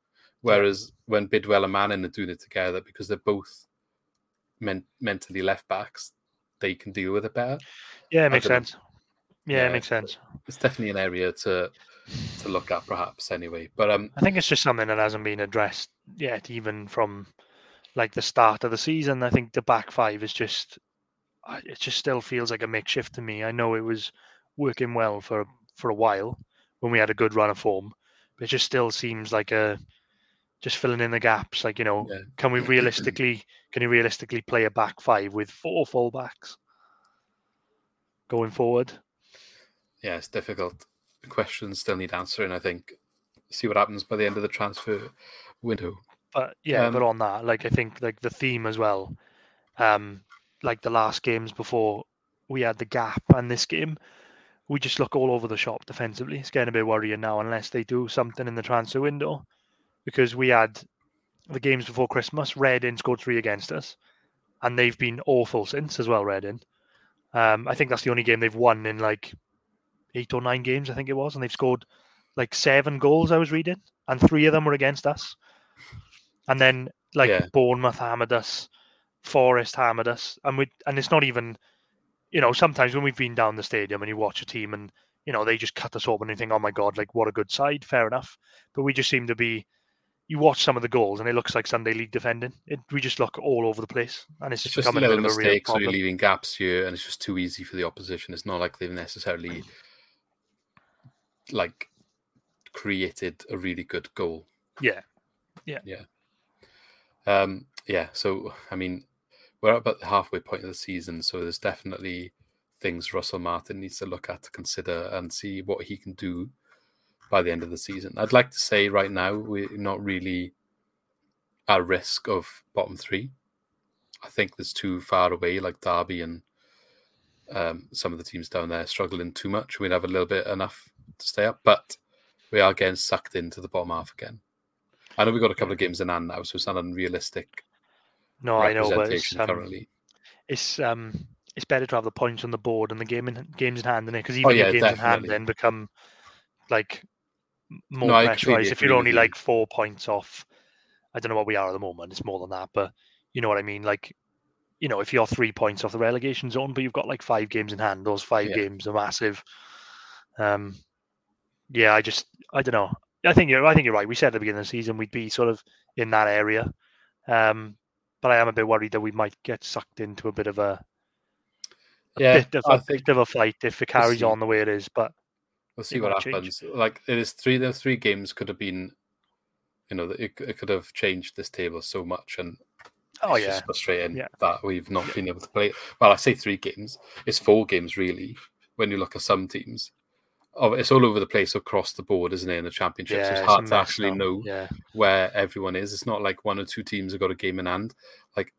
Whereas when Bidwell and Manning are doing it together, because they're both mentally left backs, they can deal with it better. Yeah, it makes sense. Yeah, it makes sense. It's definitely an area to look at, perhaps, anyway. But I think it's just something that hasn't been addressed yet, even from the start of the season. I think the back five is just still feels like a makeshift to me. I know it was working well for a while when we had a good run of form, but it just still seems like just filling in the gaps, can you realistically play a back five with 4 full backs going forward? Yeah, it's difficult. The questions still need answering, I think. See what happens by the end of the transfer window. But but on that, I think the theme as well, the last games before we had the gap and this game, we just look all over the shop defensively. It's getting a bit worrying now unless they do something in the transfer window. Because we had the games before Christmas, Reading scored 3 against us, and they've been awful since as well, Reading. I think that's the only game they've won in 8 or 9 games, I think it was, and they've scored 7 goals, I was reading, and 3 of them were against us. And then Bournemouth hammered us, Forest hammered us, and it's not even, sometimes when we've been down the stadium and you watch a team and, they just cut us open and you think, oh my God, what a good side, fair enough. But we just seem to be, you watch some of the goals and it looks like Sunday league defending. We just look all over the place, and it's just becoming a little mistake. So you're leaving gaps here, and it's just too easy for the opposition. It's not like they've necessarily created a really good goal. Yeah. So I mean, we're at about the halfway point of the season, so there's definitely things Russell Martin needs to look at to consider and see what he can do by the end of the season. I'd like to say right now, we're not really at risk of bottom 3. I think there's too far away, Derby and some of the teams down there struggling too much. We'd have a little bit enough to stay up, but we are getting sucked into the bottom half again. I know we've got a couple of games in hand now, so it's not unrealistic. No, I know, but currently. It's better to have the points on the board and the games in hand, isn't it? Because even the games in hand then become more pressurized if you're only 4 points off. I don't know what we are at the moment, it's more than that, but you know what I mean, if you're 3 points off the relegation zone but you've got 5 games in hand, those 5 games are massive. I don't know, I think you're right. We said at the beginning of the season we'd be sort of in that area, but I am a bit worried that we might get sucked into a bit of a fight if it carries on the way it is, but we'll see what happens. Change. It is 3. Those 3 games could have been, it could have changed this table so much, and just frustrating that we've not been able to play. Well, I say 3 games. It's 4 games really. When you look at some teams, it's all over the place across the board, isn't it, in the Championship? Yeah, so it's hard to actually know where everyone is. It's not like one or two teams have got a game in hand. Like,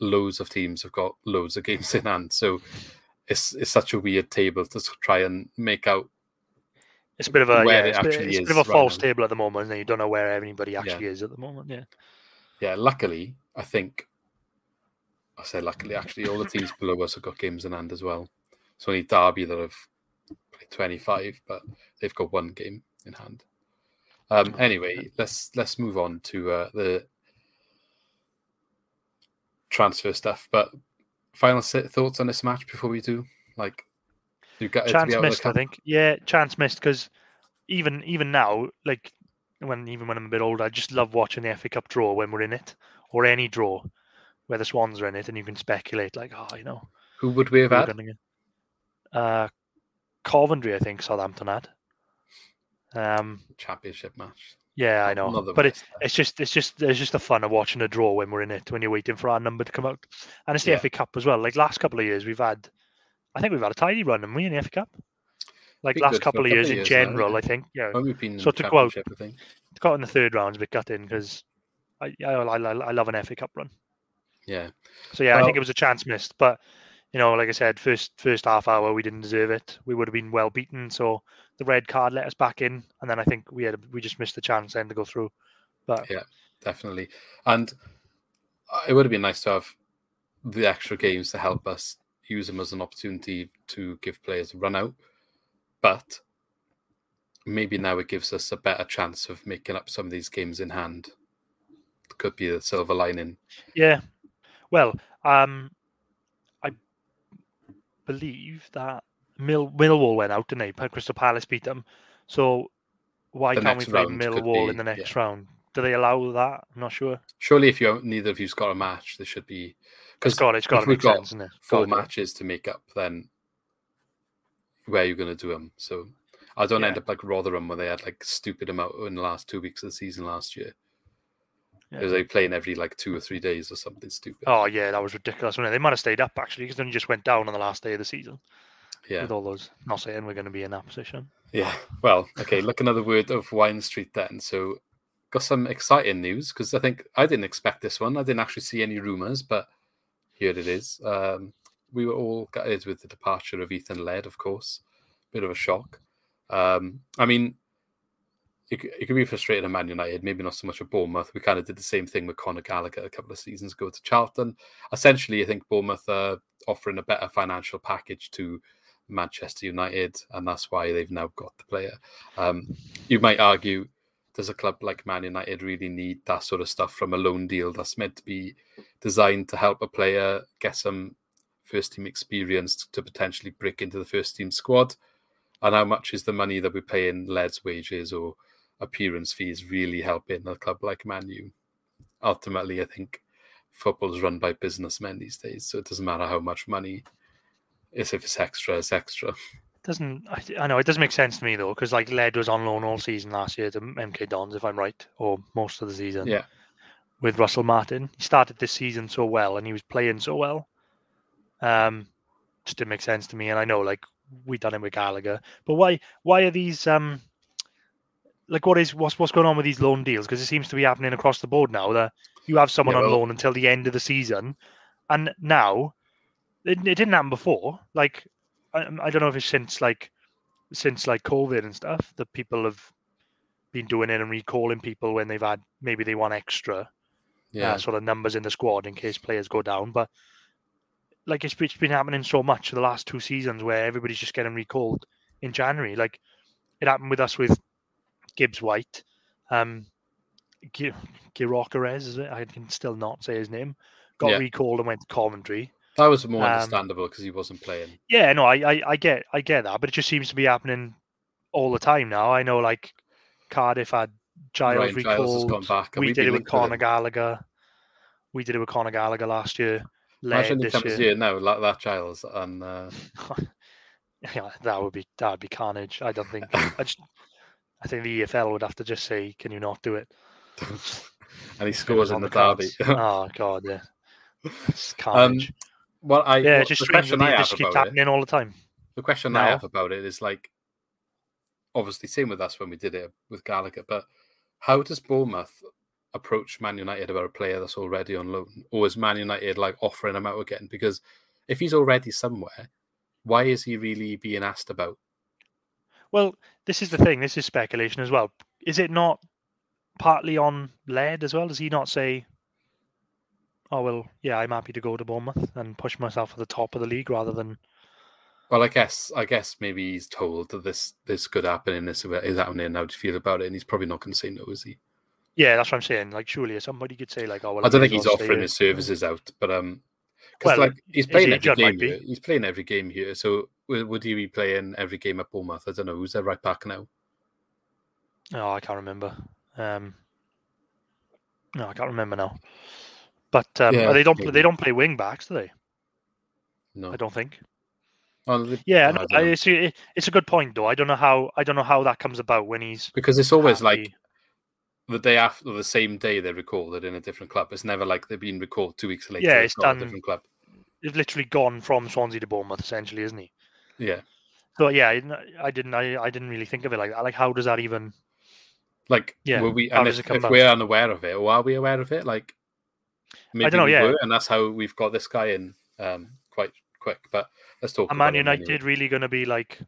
loads of teams have got loads of games in hand. So it's such a weird table to try and make out. It's a bit of a false table at the moment, and you don't know where anybody actually is at the moment. Yeah. Luckily, actually, all the teams below us have got games in hand as well. It's only Derby that have played 25, but they've got one game in hand. Anyway, let's move on to the transfer stuff. But final thoughts on this match before we do, like. Chance missed, I think. Yeah, chance missed, because even now, like when I'm a bit older, I just love watching the FA Cup draw when we're in it, or any draw where the Swans are in it, and you can speculate like, who would we have had? Coventry, I think Southampton had. Championship match. Yeah, I know, but it's just the fun of watching a draw when we're in it, when you're waiting for our number to come out, and it's the FA Cup as well. Like last couple of years, I think we've had a tidy run, haven't we, in the FA Cup? Like last couple of years in general, now, I think. Yeah. We've been so to go out in the third round is a bit gutting, because I love an FA Cup run. Yeah. So I think it was a chance missed, but like I said, first half hour we didn't deserve it. We would have been well beaten, so the red card let us back in, and then I think we just missed the chance then to go through. But yeah, definitely. And it would have been nice to have the extra games to help us use them as an opportunity to give players a run out, but maybe now it gives us a better chance of making up some of these games in hand. Could be the silver lining. Yeah. Well, I believe that Millwall went out, didn't they? Crystal Palace beat them. So why can't we play Millwall in the next round? Do they allow that? I'm not sure. Surely if neither of you's got a match, there should be... Because we've got four matches to make up, then where are you going to do them? So I don't end up like Rotherham, where they had like stupid amount in the last 2 weeks of the season last year. Yeah. It was like playing every like 2 or 3 days or something stupid. Oh yeah, that was ridiculous. They might have stayed up actually, because then you just went down on the last day of the season. Yeah, with all those not saying we're going to be in that position. Yeah. Well, okay. Look, another word of Wine Street then. So got some exciting news, because I think I didn't expect this one. I didn't actually see any rumours, but. Here it is. We were all gutted with the departure of Ethan Laird, of course. Bit of a shock. I mean, it could be frustrating at Man United, maybe not so much at Bournemouth. We kind of did the same thing with Conor Gallagher a couple of seasons ago to Charlton. Essentially, I think Bournemouth are offering a better financial package to Manchester United, and that's why they've now got the player. You might argue, does a club like Man United really need that sort of stuff from a loan deal that's meant to be designed to help a player get some first-team experience to potentially break into the first-team squad? And how much is the money that we pay in Laird's wages or appearance fees really helping a club like Man U? Ultimately, I think football is run by businessmen these days, so it doesn't matter how much money. If it's extra, it's extra. It doesn't make sense to me though, because like Laird was on loan all season last year to MK Dons, if I'm right, or most of the season. Yeah. With Russell Martin, he started this season so well, and he was playing so well. Just didn't make sense to me, and I know like we done it with Gallagher, but why are these like what's going on with these loan deals? Because it seems to be happening across the board now that you have someone on loan until the end of the season, and now it didn't happen before, like. I don't know if it's since COVID and stuff that people have been doing it and recalling people when they've had maybe they want extra sort of numbers in the squad in case players go down. But like it's been happening so much the last two seasons where everybody's just getting recalled in January. Like it happened with us with Gibbs White, Girocarez, is it? I can still not say his name. Got recalled and went to Coventry. That was more understandable because he wasn't playing. Yeah, no, I get that, but it just seems to be happening all the time now. I know, like Cardiff had Giles recalled. Giles has gone back. We did it with Conor Gallagher. We did it with Conor Gallagher last year. Imagine the Champions year now, like that Giles, and yeah, that would be carnage. I don't think. I think the EFL would have to just say, "Can you not do it?" And he scores in the derby. Oh God, yeah, it's carnage. Well, it's just strange that they just keep happening all the time. The question I have about it is like, obviously seen with us when we did it with Gallagher, but how does Bournemouth approach Man United about a player that's already on loan? Or is Man United like offering him out again? Because if he's already somewhere, why is he really being asked about? Well, this is the thing. This is speculation as well. Is it not partly on Laird as well? Does he not say, oh, well, yeah, I'm happy to go to Bournemouth and push myself to the top of the league rather than... Well, I guess maybe he's told that this could happen and this is happening and how do you feel about it? And he's probably not going to say no, is he? Yeah, that's what I'm saying. Like, surely somebody could say, like, oh, well... I don't think he's offering his services out, but... Because well, like he's playing every game here. He's playing every game here. So would he be playing every game at Bournemouth? I don't know. Who's their right back now? Oh, I can't remember. No, I can't remember now. But yeah, they don't play wing backs, do they? No, I don't think. Oh, I see. It's a good point though. I don't know how that comes about when he's because it's always happy. Like the day after, the same day they're recorded in a different club. It's never like they've been recorded 2 weeks later. Yeah, it's done. A different club. It's literally gone from Swansea to Bournemouth, essentially, isn't he? Yeah. So yeah, I didn't really think of it like that. Like, how does that even? Like, yeah, were we? And if we're unaware of it, or are we aware of it? Like, maybe I don't know. Yeah, and that's how we've got this guy in quite quick. But let's talk. And Man United anyway. Really going to be like,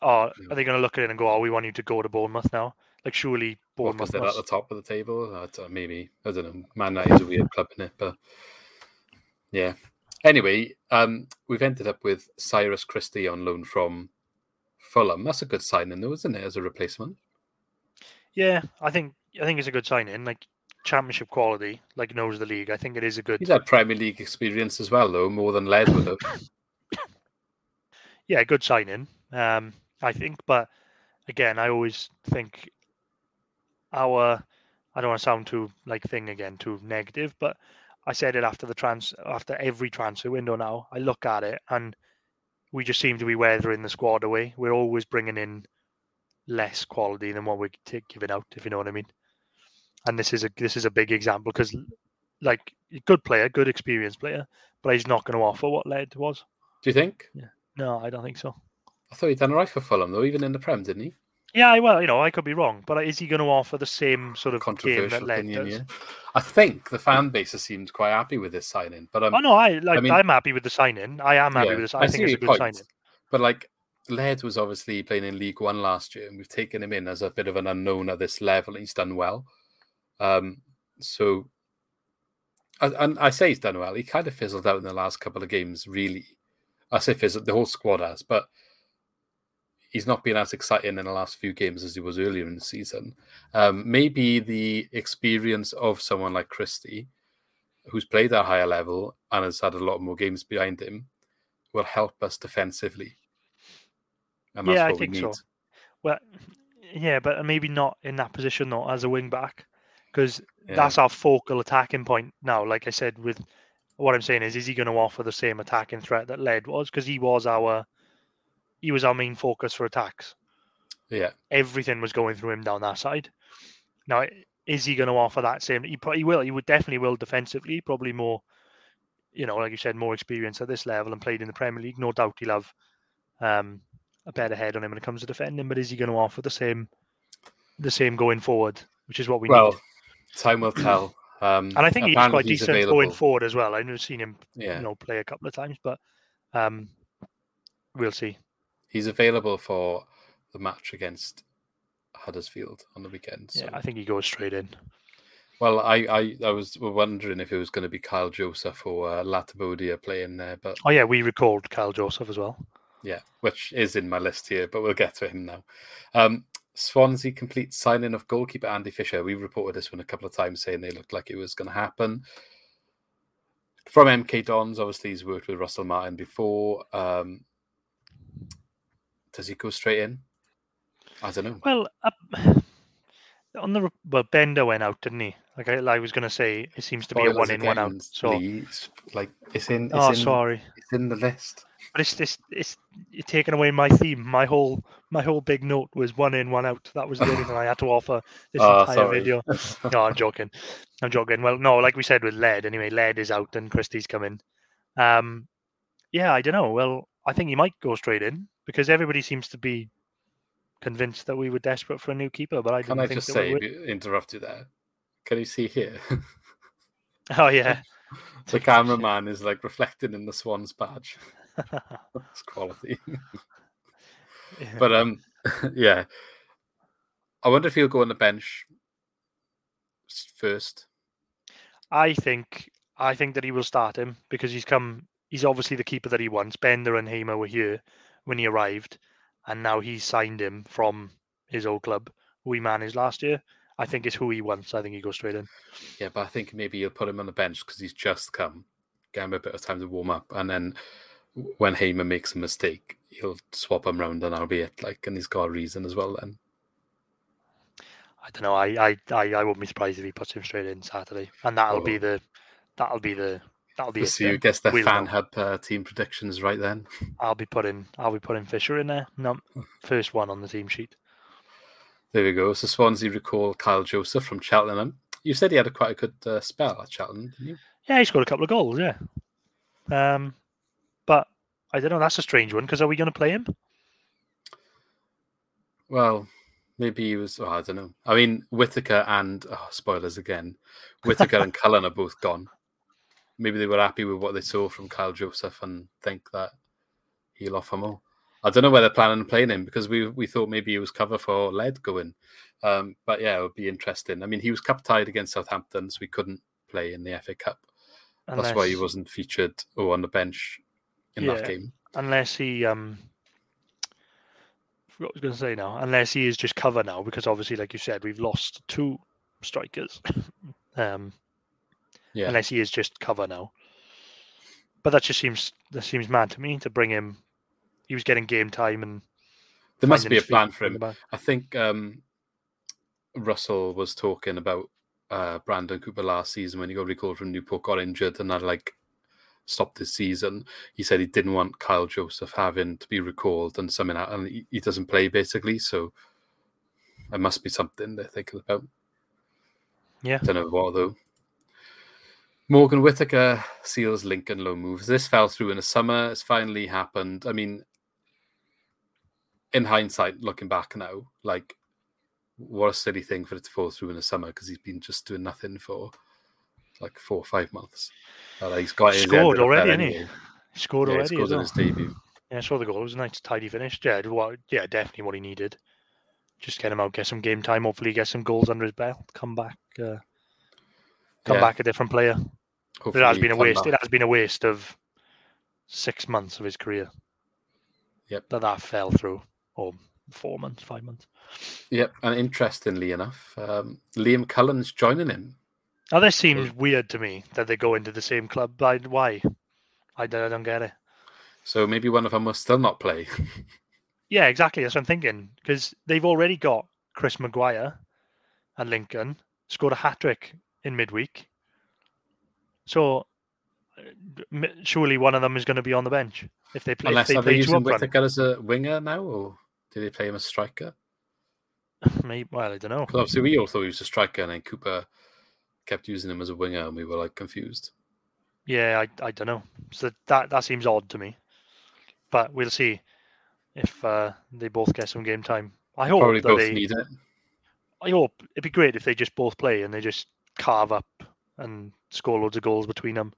oh, are they going to look at it and go, oh, we want you to go to Bournemouth now? Like, surely Bournemouth they're at the top of the table. Maybe. I don't know. Man United is a weird club, isn't it? But yeah. Anyway, we've ended up with Cyrus Christie on loan from Fulham. That's a good signing, though, isn't it, as a replacement? Yeah, I think it's a good signing. Like, championship quality, like, knows the league. I think it is a good... He's had Premier League experience as well, though, more than Laird would have. Yeah, good signing, I think. But, again, I always think... I don't want to sound too like thing again, too negative, but I said it after every transfer window now. I look at it and we just seem to be weathering the squad away. We're always bringing in less quality than what we're giving out, if you know what I mean. And this is a big example because, like, good player, good experienced player, but he's not going to offer what Laird was. Do you think? Yeah. No, I don't think so. I thought he'd done all right for Fulham though, even in the Prem, didn't he? Yeah, well, you know, I could be wrong, but is he going to offer the same sort of game that Laird does? Yeah. I think the fan base has seemed quite happy with this signing. But I'm happy with the signing. I am happy with this. I think it's a good signing. But like, Laird was obviously playing in League One last year, and we've taken him in as a bit of an unknown at this level, and he's done well. So, and I say he's done well. He kind of fizzled out in the last couple of games, really. I say fizzled, the whole squad has, but. He's not been as exciting in the last few games as he was earlier in the season. Maybe the experience of someone like Christie, who's played at a higher level and has had a lot more games behind him, will help us defensively. And that's what I think we need. So. Well, yeah, but maybe not in that position, though, as a wing-back, because that's our focal attacking point now. Like I said, with what I'm saying is he going to offer the same attacking threat that Laird was? Because he was our main focus for attacks. Yeah. Everything was going through him down that side. Now, is he going to offer that same... He definitely will defensively, probably more, you know, like you said, more experience at this level and played in the Premier League. No doubt he'll have a better head on him when it comes to defending, but is he going to offer the same going forward, which is what we need? Well, time will tell. And I think he's quite decent available. Going forward as well. I've seen him play a couple of times, but we'll see. He's available for the match against Huddersfield on the weekend. So. Yeah, I think he goes straight in. Well, I was wondering if it was going to be Kyle Joseph or Latibodia playing there. But oh, yeah, we recalled Kyle Joseph as well. Yeah, which is in my list here, but we'll get to him now. Swansea complete signing of goalkeeper Andy Fisher. We reported this one a couple of times saying they looked like it was going to happen. From MK Dons, obviously he's worked with Russell Martin before. Does he go straight in? I don't know. Well, Bender went out, didn't he? Like I was going to say, it seems to be a one in, one out. So, please. Like it's in the list. But it's taken away my theme. My whole big note was one in, one out. That was the only thing I had to offer this entire video. No, I'm joking. Well, no, like we said with Laird. Anyway, Laird is out and Christie's come in. Yeah, I don't know. Well, I think he might go straight in. Because everybody seems to be convinced that we were desperate for a new keeper, but I didn't think that we would. Can I just say, interrupt you there? Can you see here? Oh, yeah. The cameraman is like reflecting in the Swans badge. That's quality. Yeah. But yeah. I wonder if he'll go on the bench first. I think that he will start him because he's obviously the keeper that he wants. Bender and Hamer were here when he arrived, and now he's signed him from his old club, who he managed last year. I think it's who he wants. I think he goes straight in. Yeah, but I think maybe you'll put him on the bench because he's just come. Give him a bit of time to warm up, and then when Hamer makes a mistake, he'll swap him round, and that'll be it. Like, and he's got a reason as well then. I don't know. I wouldn't be surprised if he puts him straight in Saturday, and that'll be it. So you guess the fan hub team predictions right then. I'll be putting Fisher in there. No, first one on the team sheet. There we go. So Swansea recall Kyle Joseph from Cheltenham. You said he had quite a good spell at Cheltenham, didn't you? Yeah, he scored a couple of goals. Yeah, but I don't know. That's a strange one because are we going to play him? Well. Maybe he was... Oh, I don't know. I mean, Whittaker and... Oh, spoilers again. Whittaker and Cullen are both gone. Maybe they were happy with what they saw from Kyle Joseph and think that he'll offer more. I don't know where they're planning on playing him because we thought maybe he was cover for Laird going. But yeah, it would be interesting. I mean, he was cup-tied against Southampton, so he couldn't play in the FA Cup. That's why he wasn't featured or on the bench in that game. Unless he... What I was going to say now, unless he is just cover now, because obviously, like you said, we've lost two strikers. Unless he is just cover now, but that seems mad to me to bring him. He was getting game time, and there must be a plan for him. I think Russell was talking about Brandon Cooper last season when he got recalled from Newport, got injured, and that like stopped this season. He said he didn't want Kyle Joseph having to be recalled and something out, and he doesn't play basically, so it must be something they're thinking about. Yeah. Don't know what though. Morgan Whittaker seals Lincoln loan moves. This fell through in the summer. It's finally happened. I mean, in hindsight, looking back now, like what a silly thing for it to fall through in the summer because he's been just doing nothing for like 4 or 5 months. He's got scored already, hasn't he? Scored in his debut. Yeah, I saw the goal. It was a nice, tidy finish. Yeah, definitely what he needed. Just get him out, get some game time. Hopefully, get some goals under his belt. Come back a different player. Hopefully it has been a waste. Back. It has been a waste of 6 months of his career. Yep, that fell through. Or 4 months, 5 months. Yep, and interestingly enough, Liam Cullen's joining him. Now, this seems weird to me that they go into the same club. But why? I don't get it. So maybe one of them will still not play. Yeah, exactly. That's what I'm thinking. Because they've already got Chris Maguire and Lincoln scored a hat-trick in midweek. So surely one of them is going to be on the bench. If they play. Unless, if they are using Whittaker as a winger now? Or do they play him as striker? Maybe, well, I don't know. Because obviously we all thought he was a striker and then Cooper... kept using him as a winger and we were like confused. Yeah, I don't know. So that seems odd to me. But we'll see if they both get some game time. I hope probably both need it. I hope it'd be great if they just both play and they just carve up and score loads of goals between them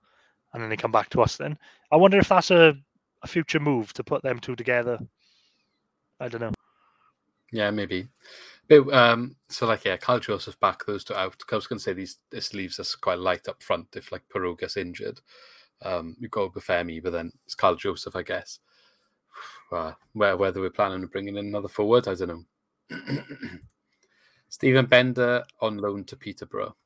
and then they come back to us then. I wonder if that's a future move to put them two together. I don't know. Yeah, maybe. But, Kyle Joseph back, those two out. I was going to say this leaves us quite light up front if like Piroe gets injured. You've got Obafemi, but then it's Kyle Joseph, I guess. Whether we're planning on bringing in another forward, I don't know. Stephen Bender on loan to Peterborough.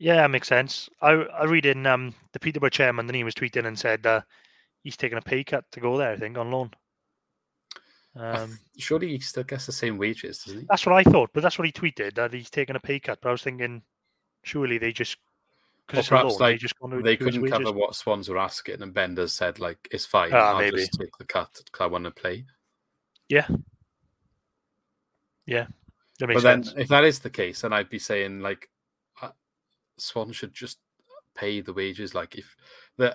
Yeah, makes sense. I read in the Peterborough chairman, then he was tweeting and said he's taking a pay cut to go there, I think, on loan. Surely he still gets the same wages, doesn't he? That's what I thought, but that's what he tweeted, that he's taken a pay cut. But I was thinking, surely they just... Because perhaps loan, like, they couldn't cover what Swans were asking, and Bender said, like, it's fine, I'll just take the cut because I want to play. Yeah. Yeah, that makes sense. But then, if that is the case, then I'd be saying, like, Swan should just pay the wages. Like, if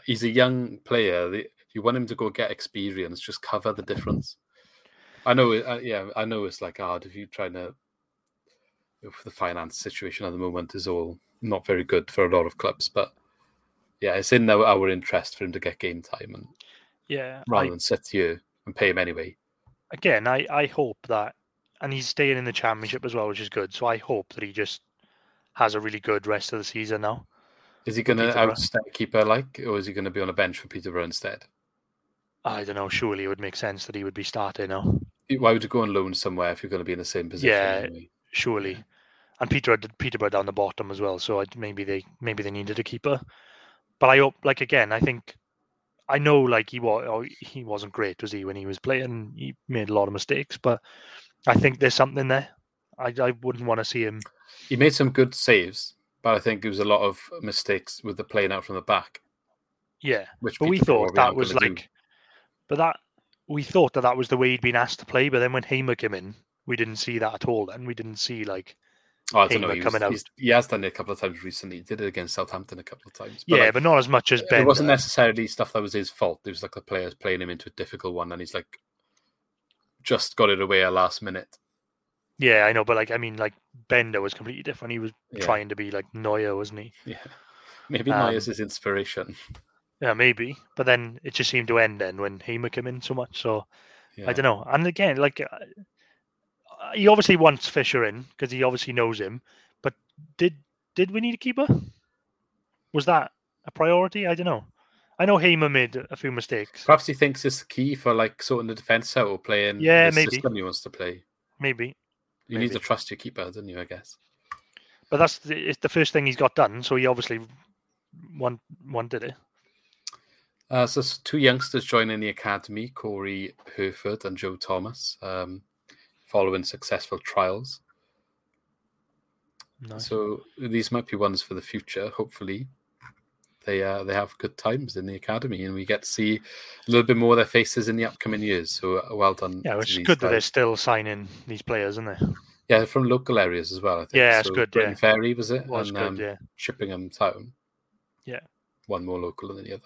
he's a young player, if you want him to go get experience, just cover the difference. I know. I know it's like hard if you're trying to. If the finance situation at the moment is all not very good for a lot of clubs, but yeah, it's in our interest for him to get game time and rather than sit here and pay him anyway. Again, I hope that, and he's staying in the Championship as well, which is good. So I hope that he just has a really good rest of the season now. Is he going to outstep keeper or is he going to be on a bench for Peterborough instead? I don't know. Surely it would make sense that he would be starting now. Why would you go on loan somewhere if you're going to be in the same position? Yeah, anyway? Surely. And Peterborough down the bottom as well, so maybe they needed a keeper. But I hope, he wasn't great, was he, when he was playing? He made a lot of mistakes, but I think there's something there. I wouldn't want to see him. He made some good saves, but I think it was a lot of mistakes with the playing out from the back. Yeah, but we thought that was that was the way he'd been asked to play. But then when Hamer came in, we didn't see that at all. And we didn't see Hamer coming out. He has done it a couple of times recently. He did it against Southampton a couple of times. But but not as much as Bender. It wasn't necessarily stuff that was his fault. It was the players playing him into a difficult one, and he's just got it away at last minute. Yeah, I know, but Bender was completely different. He was trying to be Neuer, wasn't he? Yeah, maybe Neuer's his inspiration. Yeah, maybe. But then it just seemed to end then when Hamer came in so much. So I don't know. And again, he obviously wants Fisher in because he obviously knows him. But did we need a keeper? Was that a priority? I don't know. I know Hamer made a few mistakes. Perhaps he thinks it's the key for sorting the defence out or playing the system he wants to play. Maybe. You need to trust your keeper, don't you? I guess. But it's the first thing he's got done, so he obviously wanted it. So two youngsters joining the academy, Corey Herford and Joe Thomas, following successful trials. Nice. So these might be ones for the future. Hopefully, they have good times in the academy, and we get to see a little bit more of their faces in the upcoming years. So well done. Yeah, it's good that they're still signing these players, isn't it? Yeah, from local areas as well. I think. Yeah, it's good. Britain Ferry was it? Was good. Yeah. Chippingham Town. Yeah. One more local than the other.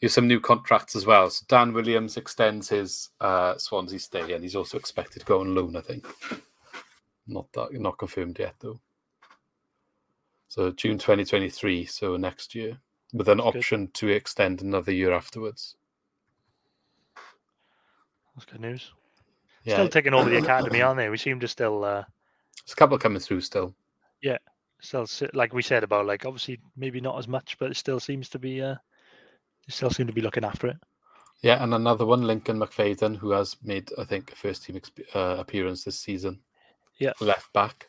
There's some new contracts as well. So Dan Williams extends his Swansea stay, and he's also expected to go on loan, I think. Not confirmed yet, though. So June 2023, so next year, with an option to extend another year afterwards. That's good news. Yeah. Still taking over the academy, aren't they? We seem to still... There's a couple coming through still. Yeah. Still, like we said about, obviously maybe not as much, but it still seems to be... They still seem to be looking after it. Yeah, and another one, Lincoln McFadden, who has made, I think, a first-team appearance this season. Yeah. Left back.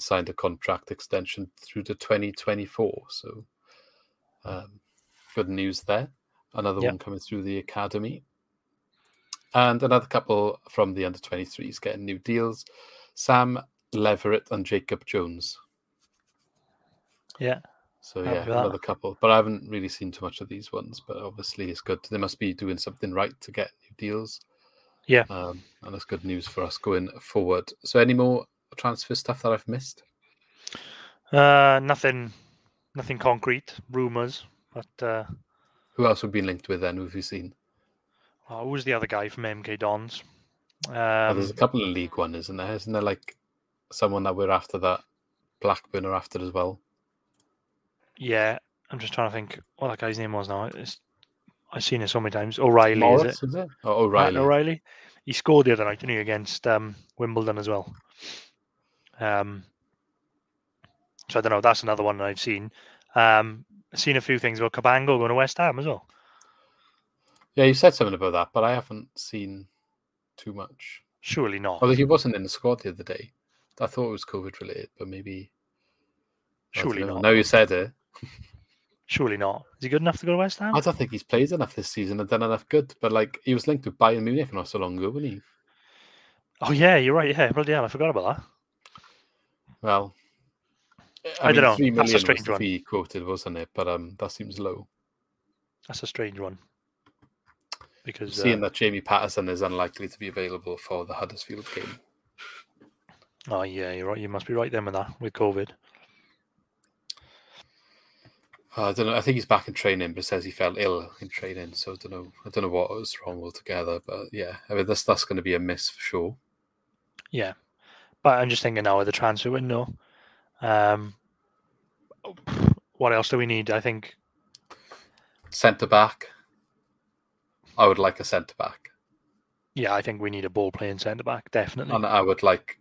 Signed a contract extension through to 2024. So good news there. Another one coming through the academy. And another couple from the under-23s getting new deals. Sam Leverett and Jacob Jones. Yeah. So another couple, but I haven't really seen too much of these ones. But obviously, it's good. They must be doing something right to get new deals. Yeah, and that's good news for us going forward. So, any more transfer stuff that I've missed? Nothing concrete. Rumours, but who else would be linked with? Then who have you seen? Oh, who's the other guy from MK Dons? There's a couple of League One, isn't there? Isn't there someone that we're after that Blackburn are after as well? Yeah, I'm just trying to think what that guy's name was now. I've seen it so many times. O'Reilly, Morris, is it? Oh, O'Reilly. Matt O'Reilly. He scored the other night, didn't he, against Wimbledon as well. So I don't know. That's another one that I've seen. I've seen a few things about Cabango going to West Ham as well. Yeah, you said something about that, but I haven't seen too much. Surely not. Although he wasn't in the squad the other day. I thought it was COVID-related, but maybe... Surely not. Now you said it. Surely not. Is he good enough to go to West Ham? I don't think he's played enough this season and done enough good. But he was linked with Bayern Munich not so long ago, wasn't he? Oh yeah, you're right. Yeah, bloody hell, I forgot about that. Well, I don't know. 3 million that's a strange was the fee quoted, wasn't it? But that seems low. That's a strange one. Because seeing that Jamie Patterson is unlikely to be available for the Huddersfield game. Oh yeah, you're right. You must be right then with COVID. I don't know. I think he's back in training, but says he felt ill in training. So I don't know what was wrong altogether. But yeah, I mean that's going to be a miss for sure. Yeah, but I'm just thinking now with the transfer window, what else do we need? I think centre back. I would like a centre back. Yeah, I think we need a ball playing centre back definitely. And I would like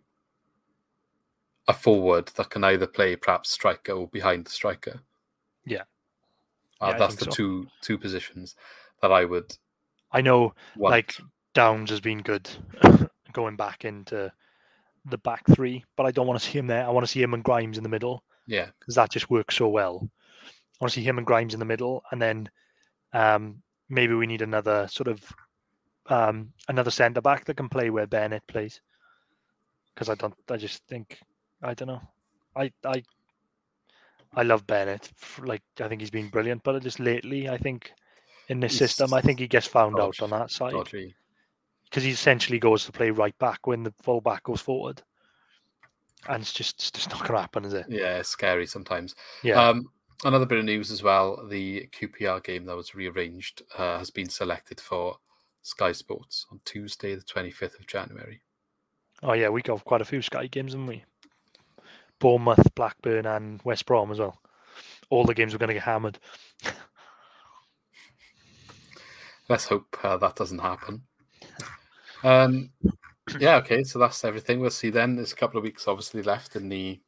a forward that can either play perhaps striker or behind the striker. Yeah, that's the two positions that I would. I know, want. Like Downs has been good going back into the back three, but I don't want to see him there. I want to see him and Grimes in the middle. Yeah, because that just works so well. I want to see him and Grimes in the middle, and then maybe we need another sort of another centre back that can play where Bennett plays. Because I love Bennett. Like I think he's been brilliant, but just lately, I think in this system, I think he gets found out on that side because he essentially goes to play right back when the full back goes forward, and it's just not going to happen, is it? Yeah, it's scary sometimes. Yeah. Another bit of news as well: the QPR game that was rearranged has been selected for Sky Sports on Tuesday, the 25th of January. Oh yeah, we got quite a few Sky games, haven't we? Bournemouth, Blackburn and West Brom as well. All the games were going to get hammered. Let's hope that doesn't happen. Okay, so that's everything. We'll see then. There's a couple of weeks obviously left in the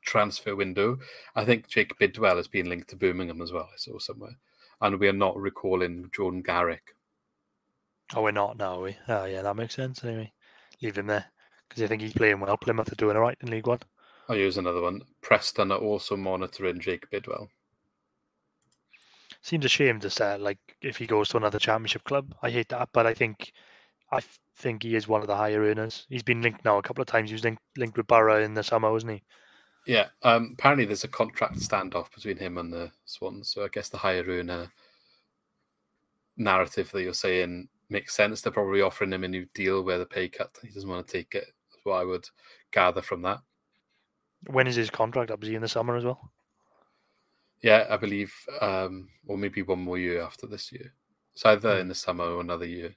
transfer window. I think Jake Bidwell has been linked to Birmingham as well, I saw somewhere. And we are not recalling Jordan Garrick. Oh, we're not now, are we? Oh, yeah, that makes sense anyway. Leave him there. Because I think he's playing well. Plymouth are doing all right in League One. I'll use another one. Preston are also monitoring Jake Bidwell. Seems a shame to say, like, if he goes to another championship club. I hate that, but I think he is one of the higher earners. He's been linked now a couple of times. He was linked with Borough in the summer, wasn't he? Yeah. Apparently there's a contract standoff between him and the Swans. So I guess the higher earner narrative that you're saying makes sense. They're probably offering him a new deal where the pay cut. He doesn't want to take it. That's what I would gather from that. When is his contract up? Is he in the summer as well? Yeah, I believe, or maybe one more year after this year. It's either in the summer or another year.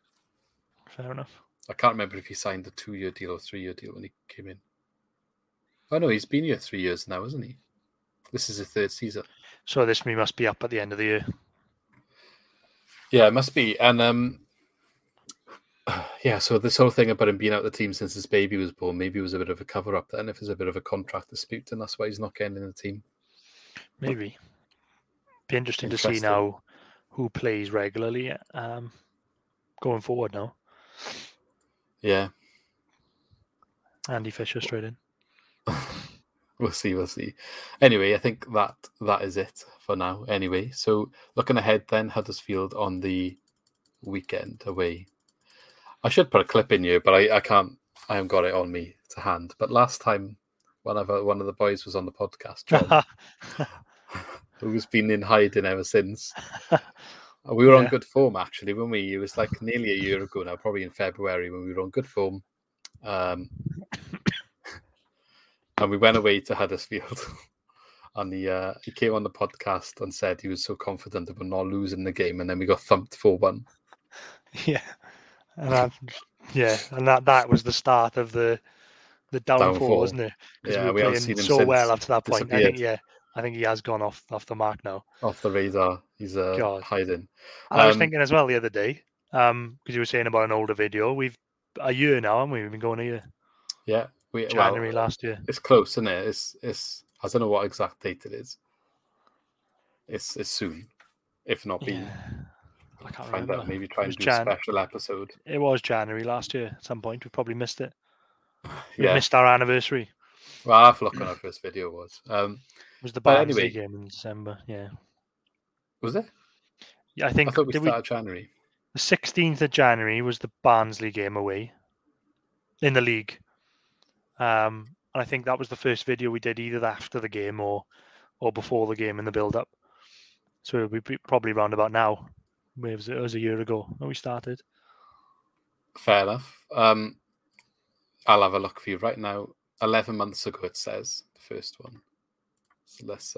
Fair enough. I can't remember if he signed a 2-year deal or 3-year deal when he came in. Oh no, he's been here 3 years now, hasn't he? This is his third season. So this must be up at the end of the year. Yeah, it must be. And yeah, so this whole thing about him being out of the team since his baby was born, maybe it was a bit of a cover-up then. If there's a bit of a contract dispute, then that's why he's not getting in the team. Maybe. Be interesting to see now who plays regularly going forward now. Yeah. Andy Fisher straight in. We'll see. Anyway, I think that is it for now. Anyway, so looking ahead then, Huddersfield on the weekend away. I should put a clip in here, but I can't. I haven't got it on me to hand. But last time, one of the boys was on the podcast, John, who's been in hiding ever since. We were on good form, actually, weren't we? It was like nearly a year ago now, probably in February, when we were on good form. And we went away to Huddersfield. And he came on the podcast and said he was so confident about not losing the game. And then we got thumped 4-1. Yeah. And that was the start of the downfall, wasn't it? Yeah, we haven't seen him so well after that point. I think he has gone off the mark now. Off the radar, he's hiding. I was thinking as well the other day, because you were saying about an older video. We've a year now, haven't we? We've been going a year. Yeah, January last year. It's close, isn't it? It's I don't know what exact date it is. It's soon, if not be. Yeah. I can't find remember. Out. Maybe try and do a special episode. It was January last year at some point. We probably missed it. We missed our anniversary. Well, I'll have to look on our first video was. It was the Barnsley game in December, yeah. Was it? Yeah, I think... I thought we started January. The 16th of January was the Barnsley game away in the league. And I think that was the first video we did either after the game or before the game in the build-up. So it would be probably round about now. It was a year ago when we started. Fair enough. I'll have a look for you right now. 11 months ago, it says, the first one. So let's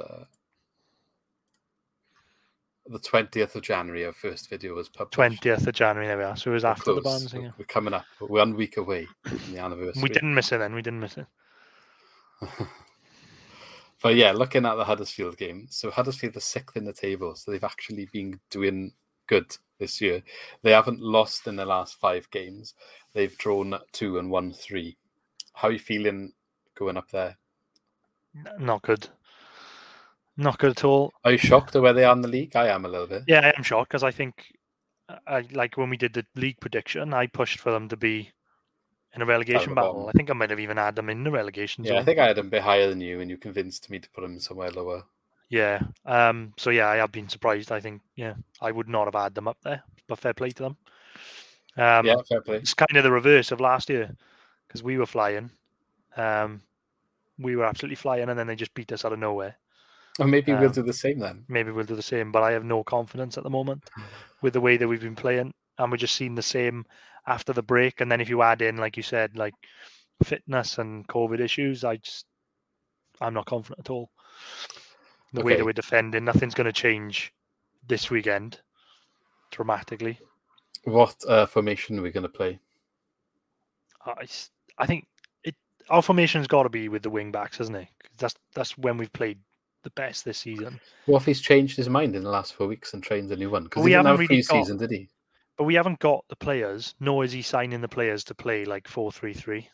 the 20th of January, our first video was published. 20th of January, there we are. So it was after the Barnes thing. We're coming up. We're 1 week away from the anniversary. We didn't miss it then. We didn't miss it. But yeah, looking at the Huddersfield game. So Huddersfield are sixth in the table. So they've actually been doing good this year. They haven't lost in the last 5 games. They've drawn 2 and won 3. How are you feeling going up there? Not good. Not good at all. Are you shocked at where they are in the league? I am a little bit. Yeah, I am shocked because I think, like when we did the league prediction, I pushed for them to be in a relegation battle. Bottom. I think I might have even had them in the relegation zone. Yeah, I think I had them a bit higher than you, and you convinced me to put them somewhere lower. Yeah. So yeah, I have been surprised. I think I would not have had them up there, but fair play to them. Yeah, fair play. It's kind of the reverse of last year because we were flying. We were absolutely flying, and then they just beat us out of nowhere. Or maybe we'll do the same then. Maybe we'll do the same, but I have no confidence at the moment with the way that we've been playing, and we're just seeing the same after the break. And then if you add in, like you said, like fitness and COVID issues, I'm not confident at all. The way that we're defending, nothing's going to change this weekend dramatically. What formation are we going to play? I think our formation's got to be with the wing backs, hasn't it? That's when we've played the best this season. What if he's changed his mind in the last 4 weeks and trained a new one? Because he didn't have pre-season, did he? But we haven't got the players, nor is he signing the players to play like 4-3-3.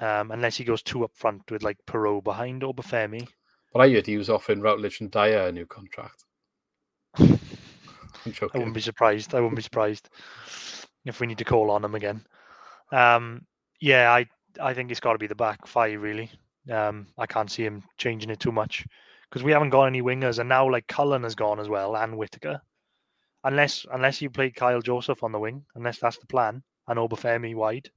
Unless he goes 2 up front with like Piroe behind or Obafemi. But I heard he was offering Routledge and Dyer a new contract. I'm joking. I wouldn't be surprised if we need to call on him again. I think it's got to be the back 5 really. I can't see him changing it too much because we haven't got any wingers, and now like Cullen has gone as well and Whittaker, unless you play Kyle Joseph on the wing, unless that's the plan, and Obafemi wide,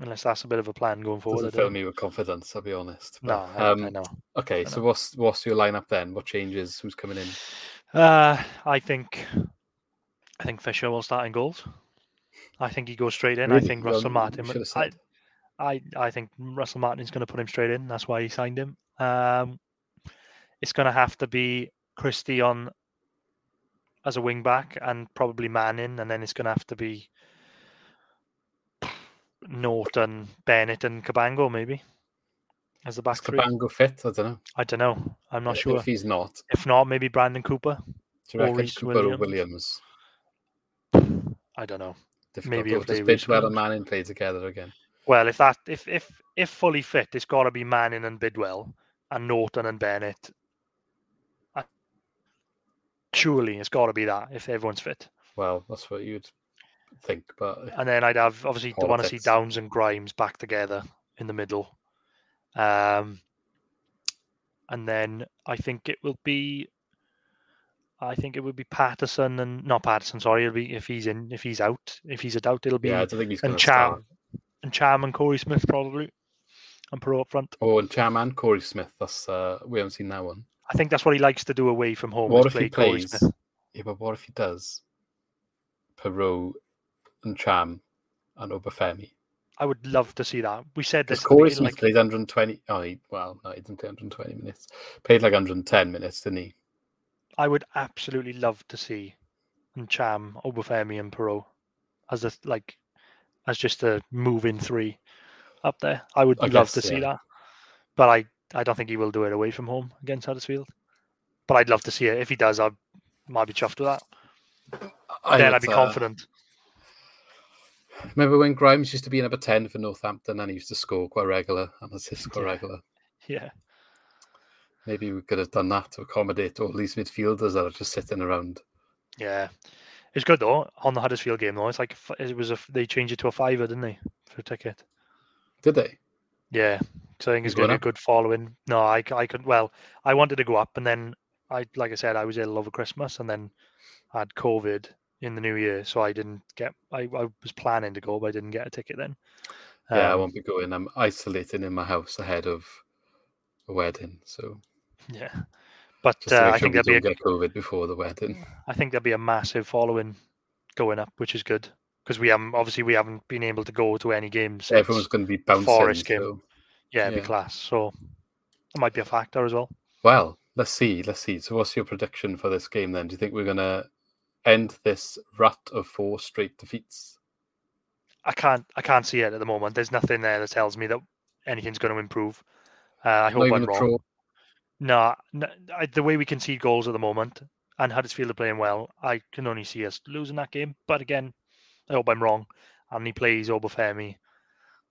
unless that's a bit of a plan going forward. Doesn't fill me with confidence, I'll be honest. But, I know. Okay, so what's your lineup then? What changes? Who's coming in? I think Fisher will start in goals. I think he goes straight in. Really? I think Russell Martin. I think Russell Martin is going to put him straight in. That's why he signed him. It's going to have to be Christie on as a wing back and probably Manning, and then it's going to have to be Norton, Bennett, and Cabango maybe as the back three. Cabango fit? I don't know. I'm not sure. If he's not, maybe Brandon Cooper. Do you reckon Cooper Williams? Or Williams? I don't know. Difficult. Maybe if they Bidwell and Manning play together again. Well, if fully fit, it's got to be Manning and Bidwell and Norton and Bennett. Surely it's got to be that if everyone's fit. Well, that's what you'd think. And then I'd have, obviously, I want to see Downs and Grimes back together in the middle. And then I think it would be Patterson and not Patterson. Sorry, it'll be if he's out, it'll be. Yeah, I don't think he's going to start. And Cham and Korey Smith probably, and Piroe up front. Oh, and Cham and Korey Smith. That's we haven't seen that one. I think that's what he likes to do away from home. What if he plays? Smith. Yeah, but what if he does? Piroe and Cham and Obafemi. I would love to see that. We said this. Korey Smith played 120. He didn't play 120 minutes. Played like 110 minutes, didn't he? I would absolutely love to see Cham, Obafemi, and Piroe as a like. As just a move-in 3 up there. I would love to see that. But I don't think he will do it away from home against Huddersfield. But I'd love to see it. If he does, I might be chuffed with that. I'd be confident. Remember when Grimes used to be number 10 for Northampton and he used to score quite regular and assist quite regular? Yeah. Maybe we could have done that to accommodate all these midfielders that are just sitting around. Yeah. It's good though on the Huddersfield game though. It's like they changed it to a £5, didn't they, for a ticket? Did they? Yeah. So I think it's going to be a good following. No, I could. Well, I wanted to go up, and then I was ill over Christmas, and then I had COVID in the New Year, so I didn't get. I was planning to go, but I didn't get a ticket then. Yeah, I won't be going. I'm isolating in my house ahead of a wedding, so yeah. But I think there'll be COVID before the wedding. I think there'll be a massive following going up, which is good because we haven't been able to go to any games. Everyone's going to be bouncing. Forest game, so. Yeah, it'd be class. So that might be a factor as well. Well, Let's see. So what's your prediction for this game then? Do you think we're going to end this rut of four straight defeats? I can't see it at the moment. There's nothing there that tells me that anything's going to improve. I hope I'm wrong. No, the way we concede goals at the moment, and Huddersfield are playing well, I can only see us losing that game. But again, I hope I'm wrong. And he plays Obafemi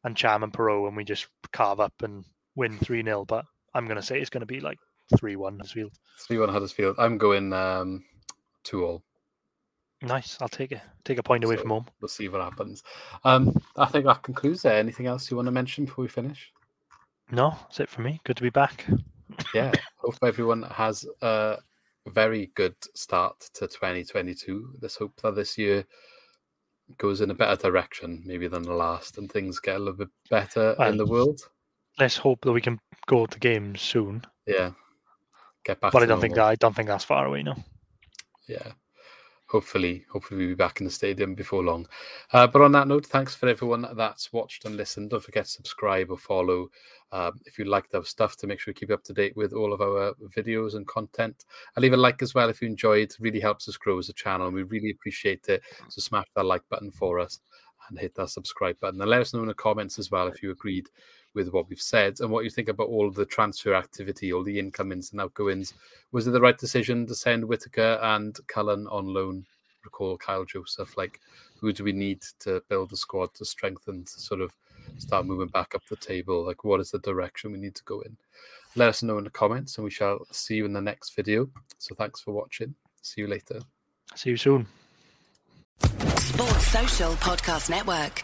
and Cham and Piroe, and we just carve up and win 3-0. But I'm going to say it's going to be like 3-1 Huddersfield. 3-1 Huddersfield. I'm going 2-2. Nice. I'll take it. Take a point away from home. We'll see what happens. I think that concludes there. Anything else you want to mention before we finish? No, that's it for me. Good to be back. Yeah. Hope everyone has a very good start to 2022. Let's hope that this year goes in a better direction maybe than the last, and things get a little bit better in the world. Let's hope that we can go to games soon. Yeah. Get back. But I don't think that's far away now. Yeah. Hopefully we'll be back in the stadium before long. But on that note, thanks for everyone that's watched and listened. Don't forget to subscribe or follow if you like our stuff, to make sure you keep up to date with all of our videos and content. And leave a like as well if you enjoyed. It really helps us grow as a channel, and we really appreciate it. So smash that like button for us and hit that subscribe button. And let us know in the comments as well if you agreed with what we've said and what you think about all the transfer activity, all the incomings and outgoings. Was it the right decision to send Whittaker and Cullen on loan? Recall Kyle Joseph. Like, who do we need to build a squad to strengthen, to sort of start moving back up the table? Like, what is the direction we need to go in? Let us know in the comments, and we shall see you in the next video. So thanks for watching. See you later. See you soon. Sports Social Podcast Network.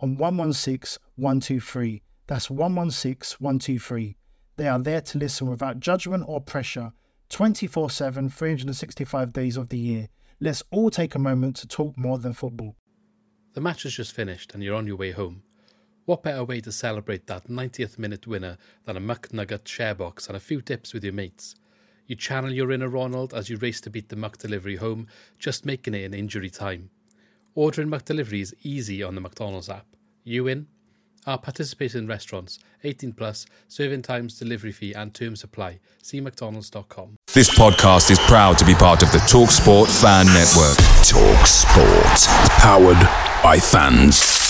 on 116 123. That's 116 123. They are there to listen without judgment or pressure, 24/7, 365 days of the year. Let's all take a moment to talk more than football. The match has just finished and you're on your way home. What better way to celebrate that 90th minute winner than a McNugget share box and a few dips with your mates? You channel your inner Ronald as you race to beat the McDelivery home, just making it in injury time. Ordering McDelivery is easy on the McDonald's app. You in? Our participating restaurants, 18+, serving times, delivery fee and terms apply. See mcdonalds.com. This podcast is proud to be part of the TalkSport Fan Network. TalkSport. Powered by fans.